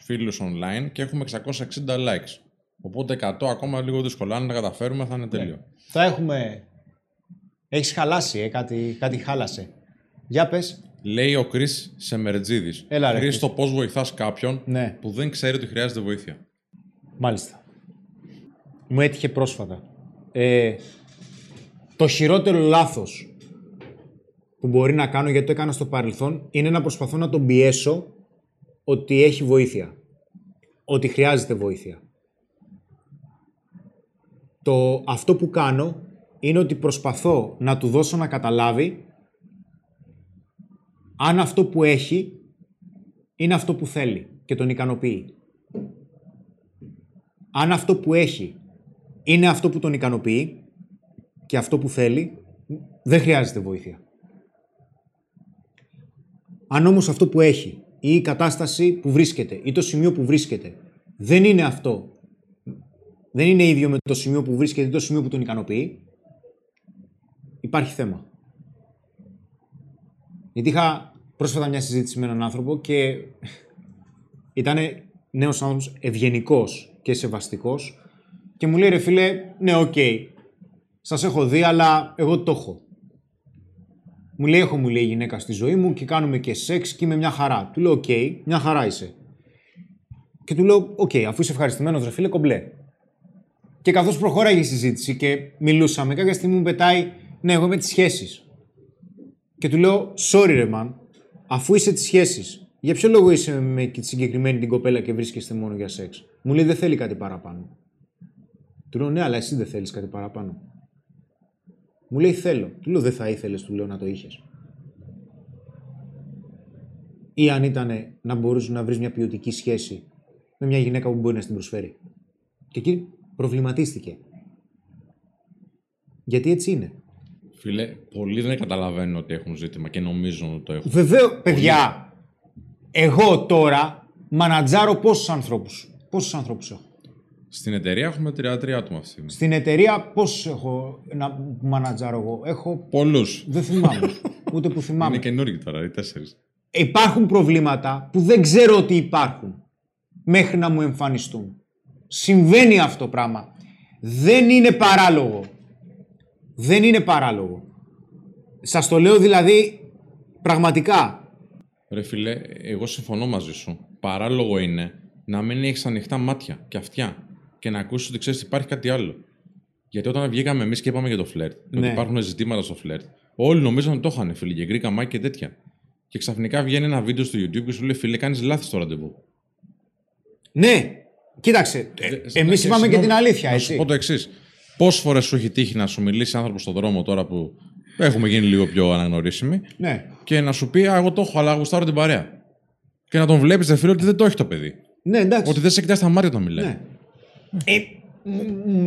φίλους online και έχουμε 660 likes. Οπότε 100 ακόμα λίγο δύσκολα. Αν τα καταφέρουμε, θα είναι τέλειο. Ναι. Θα έχουμε. Έχεις χαλάσει, κάτι χάλασε. Για πες. Λέει ο Κρίς Σεμερτζίδης. Χρήστο, πώς βοηθάς κάποιον που δεν ξέρει ότι χρειάζεται βοήθεια. Μάλιστα. Μου έτυχε πρόσφατα. Το χειρότερο λάθος που μπορεί να κάνω, γιατί το έκανα στο παρελθόν, είναι να προσπαθώ να τον πιέσω ότι έχει βοήθεια. Ότι χρειάζεται βοήθεια. Αυτό που κάνω είναι ότι προσπαθώ να του δώσω να καταλάβει αν αυτό που έχει είναι αυτό που θέλει και τον ικανοποιεί. Αν αυτό που έχει είναι αυτό που τον ικανοποιεί και αυτό που θέλει, δεν χρειάζεται βοήθεια. Αν όμως αυτό που έχει ή η κατάσταση που βρίσκεται ή το σημείο που βρίσκεται δεν είναι αυτό, δεν είναι ίδιο με το σημείο που βρίσκεται ή το σημείο που τον ικανοποιεί, υπάρχει θέμα. Γιατί είχα πρόσφατα μια συζήτηση με έναν άνθρωπο και ήταν νέος άνθρωπος, ευγενικός και σεβαστικός, και μου λέει, ρε φίλε, ναι, οκ, σας έχω δει, αλλά εγώ το έχω. Μου λέει, έχω γυναίκα στη ζωή μου και κάνουμε και σεξ και είμαι μια χαρά. Του λέω, οκ, μια χαρά είσαι. Και του λέω, οκ, αφού είσαι ευχαριστημένος, ρε φίλε, κομπλέ. Και καθώς προχώραγε η συζήτηση και μιλούσαμε, κάποια στιγμή μου πετάει, ναι, εγώ είμαι τις σχέσεις. Και του λέω, sorry ρε man, αφού είσαι τις σχέσεις, για ποιο λόγο είσαι με τη συγκεκριμένη την κοπέλα και βρίσκεστε μόνο για σεξ? Μου λέει, δεν θέλει κάτι παραπάνω. Του λέω, ναι, αλλά εσύ δεν θέλεις κάτι παραπάνω. Μου λέει, θέλω. Του λέω, δεν θα ήθελες, του λέω, να το είχες? Ή αν ήταν να μπορούσε να βρεις μια ποιοτική σχέση με μια γυναίκα που μπορεί να την προσφέρει. Και εκεί προβληματίστηκε. Γιατί έτσι είναι. Φίλε, πολλοί δεν καταλαβαίνουν ότι έχουν ζήτημα και νομίζουν ότι το έχουν. Βεβαίως, παιδιά, εγώ τώρα μανατζάρω πόσους ανθρώπους έχω. Στην εταιρεία έχουμε 33 άτομα αυτή. Στην εταιρεία πόσους έχω να μανατζάρω εγώ? Έχω πολλούς. Δεν θυμάμαι. Ούτε που θυμάμαι. Είναι καινούργιοι τώρα, οι 4. Υπάρχουν προβλήματα που δεν ξέρω ότι υπάρχουν μέχρι να μου εμφανιστούν. Συμβαίνει αυτό το πράγμα. Δεν είναι παράλογο. Δεν είναι παράλογο. Σας το λέω δηλαδή πραγματικά. Ρε φίλε, εγώ συμφωνώ μαζί σου. Παράλογο είναι να μην έχεις ανοιχτά μάτια και αυτιά και να ακούσεις ότι ξέρεις υπάρχει κάτι άλλο. Γιατί όταν βγήκαμε εμείς και είπαμε για το φλερτ, ναι, ότι υπάρχουν ζητήματα στο φλερτ, όλοι νομίζαν ότι το είχαν, φίλε, και γκρίκα μάκη και τέτοια. Και ξαφνικά βγαίνει ένα βίντεο στο YouTube και σου λέει, φίλε, κάνεις λάθη στο ραντεβού. Ναι, κοίταξε. Εμείς είπαμε και την αλήθεια. Να σου πω το εξής. Πόσες φορές σου έχει τύχει να σου μιλήσει άνθρωπος στον δρόμο τώρα που έχουμε γίνει λίγο πιο αναγνωρίσιμοι, ναι, και να σου πει, εγώ το έχω, αλλά γουστάρω την παρέα. Και να τον βλέπεις, δε φίλε, ότι δεν το έχει το παιδί. Ναι, εντάξει. Ότι δεν σε κοιτάει στα μάτια όταν μιλάει. Ναι.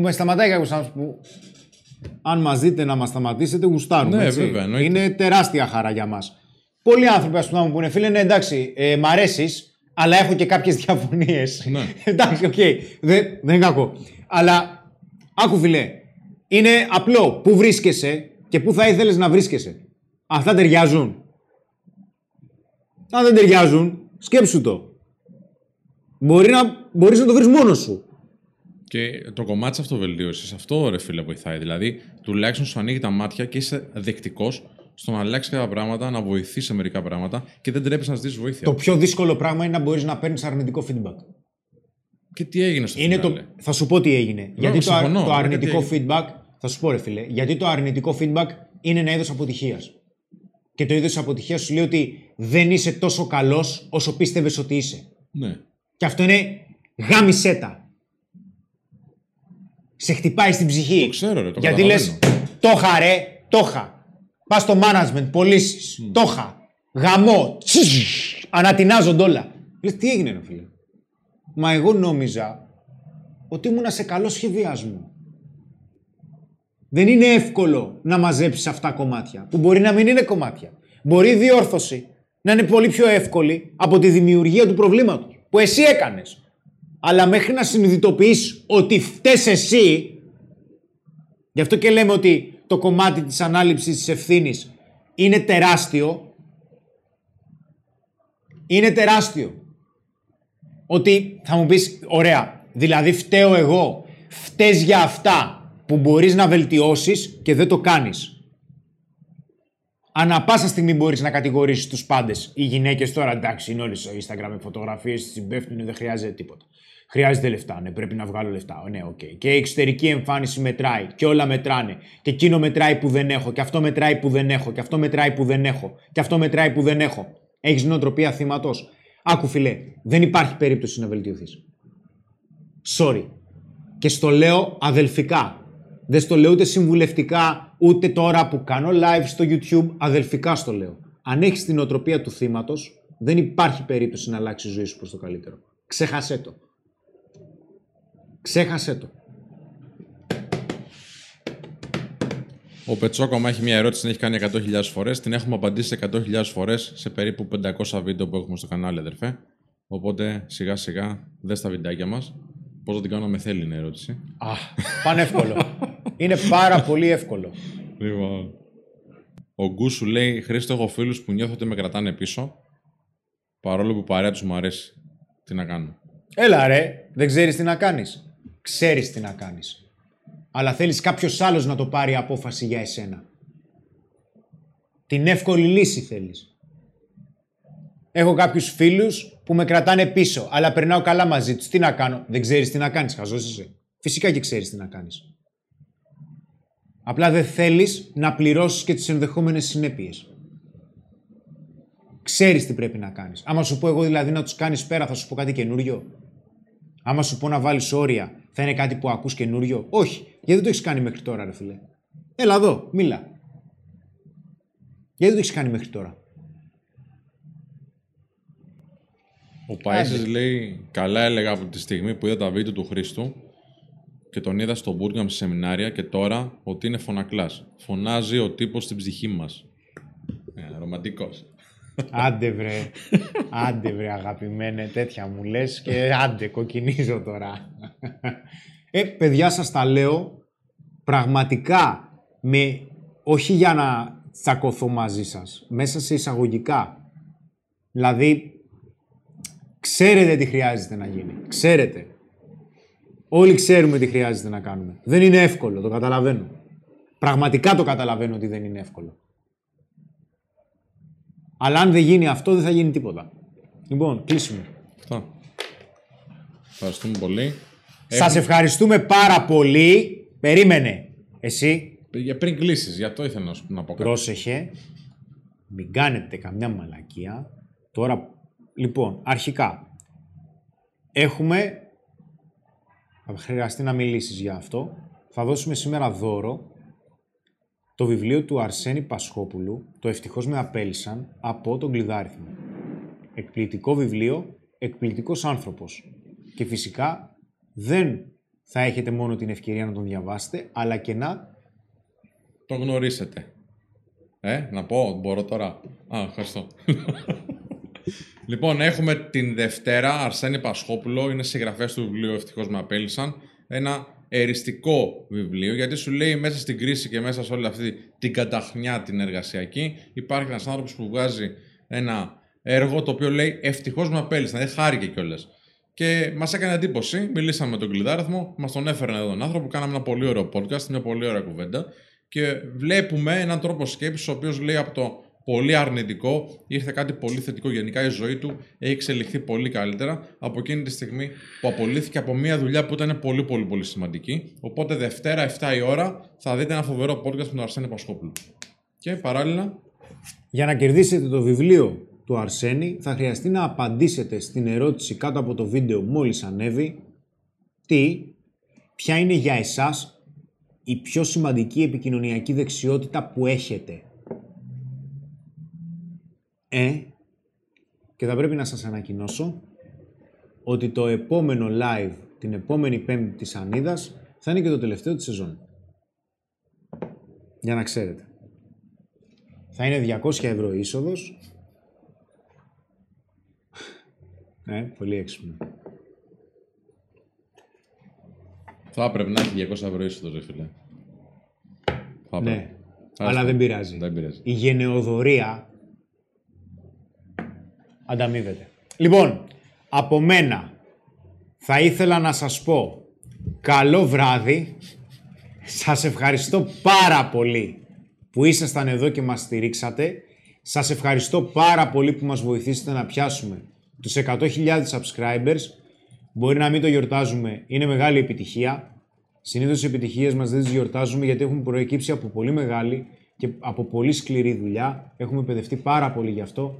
Με σταματάει κάποιος άνθρωπος που, αν μας δείτε να μας σταματήσετε, γουστάρουμε. Ναι, βέβαια, είναι τεράστια χαρά για μας. Πολλοί άνθρωποι, ας πούμε, μου πούνε, φίλε, ναι, εντάξει, μ' αρέσεις, αλλά έχω και κάποιες διαφωνίες. Ναι. Εντάξει, okay. Δεν είναι κακό. Αλλά. Άκου φιλέ, είναι απλό που βρίσκεσαι και που θα ήθελες να βρίσκεσαι. Αυτά ταιριάζουν. Αν δεν ταιριάζουν, σκέψου το. Μπορείς να το βρεις μόνος σου. Και το κομμάτι της αυτοβελτίωσης, αυτό ρε φίλε βοηθάει. Δηλαδή, τουλάχιστον σου ανοίγει τα μάτια και είσαι δεκτικός στο να αλλάξει κάποια πράγματα, να βοηθείς σε μερικά πράγματα και δεν τρέπεις να ζητήσεις βοήθεια. Το πιο δύσκολο πράγμα είναι να μπορείς να παίρνεις αρνητικό feedback. Και τι έγινε στο φινάλε? Θα σου πω τι έγινε. Λέβαια, γιατί το αρνητικό feedback, θα σου πω ρε φίλε, γιατί το αρνητικό feedback είναι ένα είδος αποτυχίας. Και το είδος αποτυχίας σου λέει ότι δεν είσαι τόσο καλός όσο πίστευες ότι είσαι. Ναι. Και αυτό είναι γάμισέτα. σε χτυπάει στην ψυχή. Το ξέρω, ρε, το γιατί λες, τόχα ρε, τόχα. Πας στο management, πωλήσεις, τόχα, γαμό, ανατινάζονται όλα. Λες, τι έγινε, ρε φίλε. Μα εγώ νόμιζα ότι ήμουνα σε καλό σχεδιασμό. Δεν είναι εύκολο να μαζέψεις αυτά κομμάτια, που μπορεί να μην είναι κομμάτια. Μπορεί η διόρθωση να είναι πολύ πιο εύκολη από τη δημιουργία του προβλήματος, που εσύ έκανες. Αλλά μέχρι να συνειδητοποιείς ότι φταίς εσύ, γι' αυτό και λέμε ότι το κομμάτι της ανάληψης της ευθύνης είναι τεράστιο. Είναι τεράστιο. Ότι θα μου πεις, ωραία, δηλαδή φταίω εγώ, φταίς για αυτά που μπορείς να βελτιώσεις και δεν το κάνεις. Ανά πάσα στιγμή μπορείς να κατηγορήσεις τους πάντες. Οι γυναίκες τώρα, εντάξει, είναι όλες στο Instagram με φωτογραφίες, συμπέφτουν, δεν χρειάζεται τίποτα. Χρειάζεται λεφτά, ναι, πρέπει να βγάλω λεφτά. Ναι, οκ. Okay. Και η εξωτερική εμφάνιση μετράει, και όλα μετράνε. Και εκείνο μετράει που δεν έχω, και αυτό μετράει που δεν έχω, και αυτό μετράει που δεν έχω, και αυτό μετράει που δεν έχω. Έχεις νοοτροπία θύματος. Άκου, φιλέ, δεν υπάρχει περίπτωση να βελτιωθείς. Sorry. Και στο λέω αδελφικά. Δεν στο λέω ούτε συμβουλευτικά, ούτε τώρα που κάνω live στο YouTube, αδελφικά στο λέω. Αν έχεις την νοοτροπία του θύματος, δεν υπάρχει περίπτωση να αλλάξει η ζωή σου προς το καλύτερο. Ξέχασέ το. Ξέχασέ το. Ο Πετσόκομα έχει μια ερώτηση, την έχει κάνει 100.000 φορές, την έχουμε απαντήσει 100.000 φορές σε περίπου 500 βίντεο που έχουμε στο κανάλι, αδερφέ. Οπότε σιγά σιγά δες τα βιντεάκια μας. Πώς θα την κάνω με θέλει είναι η ερώτηση. Α, πανεύκολο. Είναι πάρα πολύ εύκολο. Λοιπόν. Ο Γκου σου λέει: Χρήστο, έχω φίλους που νιώθω ότι με κρατάνε πίσω. Παρόλο που η παρέα τους μου αρέσει. Τι να κάνω. Έλα ρε, δεν ξέρεις τι να κάνεις. Ξέρεις τι να κάνεις. Αλλά θέλεις κάποιος άλλος να το πάρει απόφαση για εσένα. Την εύκολη λύση θέλεις. Έχω κάποιους φίλους που με κρατάνε πίσω, αλλά περνάω καλά μαζί τους. Τι να κάνω. Δεν ξέρεις τι να κάνεις. Χαζός είσαι. Φυσικά και ξέρεις τι να κάνεις. Απλά δεν θέλεις να πληρώσεις και τις ενδεχόμενες συνέπειες. Ξέρεις τι πρέπει να κάνεις. Άμα σου πω εγώ δηλαδή να τους κάνεις πέρα, θα σου πω κάτι καινούριο. Άμα σου πω να βάλεις όρια, θα είναι κάτι που ακούς καινούριο. Όχι. Γιατί δεν το έχεις κάνει μέχρι τώρα, ρε φίλε. Έλα εδώ, μίλα. Γιατί δεν το έχεις κάνει μέχρι τώρα. Ο Παΐσης λέει: Καλά έλεγα από τη στιγμή που είδα τα βίντεο του Χρήστου και τον είδα στο Μπούργαμ σε σεμινάρια και τώρα ότι είναι φωνακλάς. Φωνάζει ο τύπος στην ψυχή μας. Ρομαντικός. Άντε βρε. Άντε βρε, αγαπημένε, τέτοια μου λες και άντε, κοκκινίζω τώρα. Παιδιά, σας τα λέω πραγματικά με, όχι για να τσακωθώ μαζί σας, μέσα σε εισαγωγικά. Δηλαδή, ξέρετε τι χρειάζεται να γίνει. Ξέρετε. Όλοι ξέρουμε τι χρειάζεται να κάνουμε. Δεν είναι εύκολο, το καταλαβαίνω. Πραγματικά το καταλαβαίνω ότι δεν είναι εύκολο. Αλλά αν δεν γίνει αυτό, δεν θα γίνει τίποτα. Λοιπόν, κλείσουμε. Αυτό. Ευχαριστούμε πολύ. Σας ευχαριστούμε πάρα πολύ. Περίμενε. Εσύ. Για πριν κλείσεις, για αυτό ήθελα να πω κάτι. Πρόσεχε. Μην κάνετε καμιά μαλακία. Τώρα... Λοιπόν, αρχικά, έχουμε, θα χρειαστεί να μιλήσεις για αυτό, θα δώσουμε σήμερα δώρο το βιβλίο του Αρσένη Πασχόπουλου, το «Ευτυχώς με απέλυσαν» από τον Κλειδάριθμο. Εκπληκτικό βιβλίο, εκπληκτικός άνθρωπος. Και φυσικά δεν θα έχετε μόνο την ευκαιρία να τον διαβάσετε, αλλά και να... Το γνωρίσετε. Να πω, μπορώ τώρα. Ευχαριστώ. Λοιπόν, έχουμε την Δευτέρα, Αρσένη Πασχόπουλο, είναι συγγραφέας του βιβλίου «Ευτυχώς με απέλυσαν». Ένα εριστικό βιβλίο, γιατί σου λέει μέσα στην κρίση και μέσα σε όλη αυτή την καταχνιά την εργασιακή, υπάρχει ένας άνθρωπος που βγάζει ένα έργο το οποίο λέει «Ευτυχώς με απέλυσαν», δεν χάρηκε κιόλας. Και μας έκανε εντύπωση, μιλήσαμε με τον Κλειδάριθμο, μας τον έφερε εδώ τον άνθρωπο, κάναμε ένα πολύ ωραίο podcast, μια πολύ ωραία κουβέντα και βλέπουμε έναν τρόπο σκέψης ο οποίος λέει από το πολύ αρνητικό, ήρθε κάτι πολύ θετικό. Γενικά η ζωή του έχει εξελιχθεί πολύ καλύτερα από εκείνη τη στιγμή που απολύθηκε από μια δουλειά που ήταν πολύ πολύ πολύ σημαντική. Οπότε Δευτέρα 7 η ώρα θα δείτε ένα φοβερό podcast με τον Αρσένη Πασχόπουλο. Και παράλληλα... Για να κερδίσετε το βιβλίο του Αρσένη θα χρειαστεί να απαντήσετε στην ερώτηση κάτω από το βίντεο μόλις ανέβει. Τι, Ποια είναι για εσάς η πιο σημαντική επικοινωνιακή δεξιότητα που έχετε? Και θα πρέπει να σας ανακοινώσω ότι το επόμενο live, την επόμενη Πέμπτη της Σανίδας, θα είναι και το τελευταίο της σεζόν. Για να ξέρετε. Θα είναι 200 ευρώ είσοδος. Πολύ έξυπνο. Θα έπρεπε να έχει 200 ευρώ είσοδος, ρε φίλε. Ναι, αλλά δεν πειράζει. Η γενεοδωρία ανταμείβεται. Λοιπόν, από μένα θα ήθελα να σας πω καλό βράδυ. Σας ευχαριστώ πάρα πολύ που ήσασταν εδώ και μας στηρίξατε. Σας ευχαριστώ πάρα πολύ που μας βοηθήσατε να πιάσουμε τους 100.000 subscribers. Μπορεί να μην το γιορτάζουμε, είναι μεγάλη επιτυχία. Συνήθως οι επιτυχίες μας δεν τις γιορτάζουμε γιατί έχουν προεκύψει από πολύ μεγάλη και από πολύ σκληρή δουλειά. Έχουμε παιδευτεί πάρα πολύ γι' αυτό.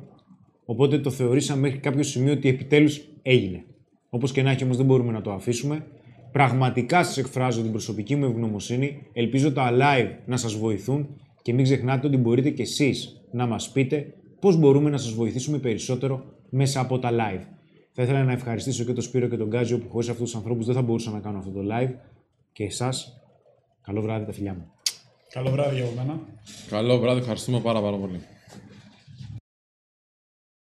Οπότε το θεωρήσαμε μέχρι κάποιο σημείο ότι επιτέλους έγινε. Όπως και να έχει όμως δεν μπορούμε να το αφήσουμε. Πραγματικά σας εκφράζω την προσωπική μου ευγνωμοσύνη. Ελπίζω τα live να σας βοηθούν και μην ξεχνάτε ότι μπορείτε και εσείς να μας πείτε πώς μπορούμε να σας βοηθήσουμε περισσότερο μέσα από τα live. Θα ήθελα να ευχαριστήσω και τον Σπύρο και τον Κάζιο που χωρίς αυτούς τους ανθρώπους δεν θα μπορούσα να κάνω αυτό το live. Και εσάς, καλό βράδυ τα φιλιά μου. Καλό βράδυ για εμένα. Καλό βράδυ, ευχαριστούμε πάρα πολύ.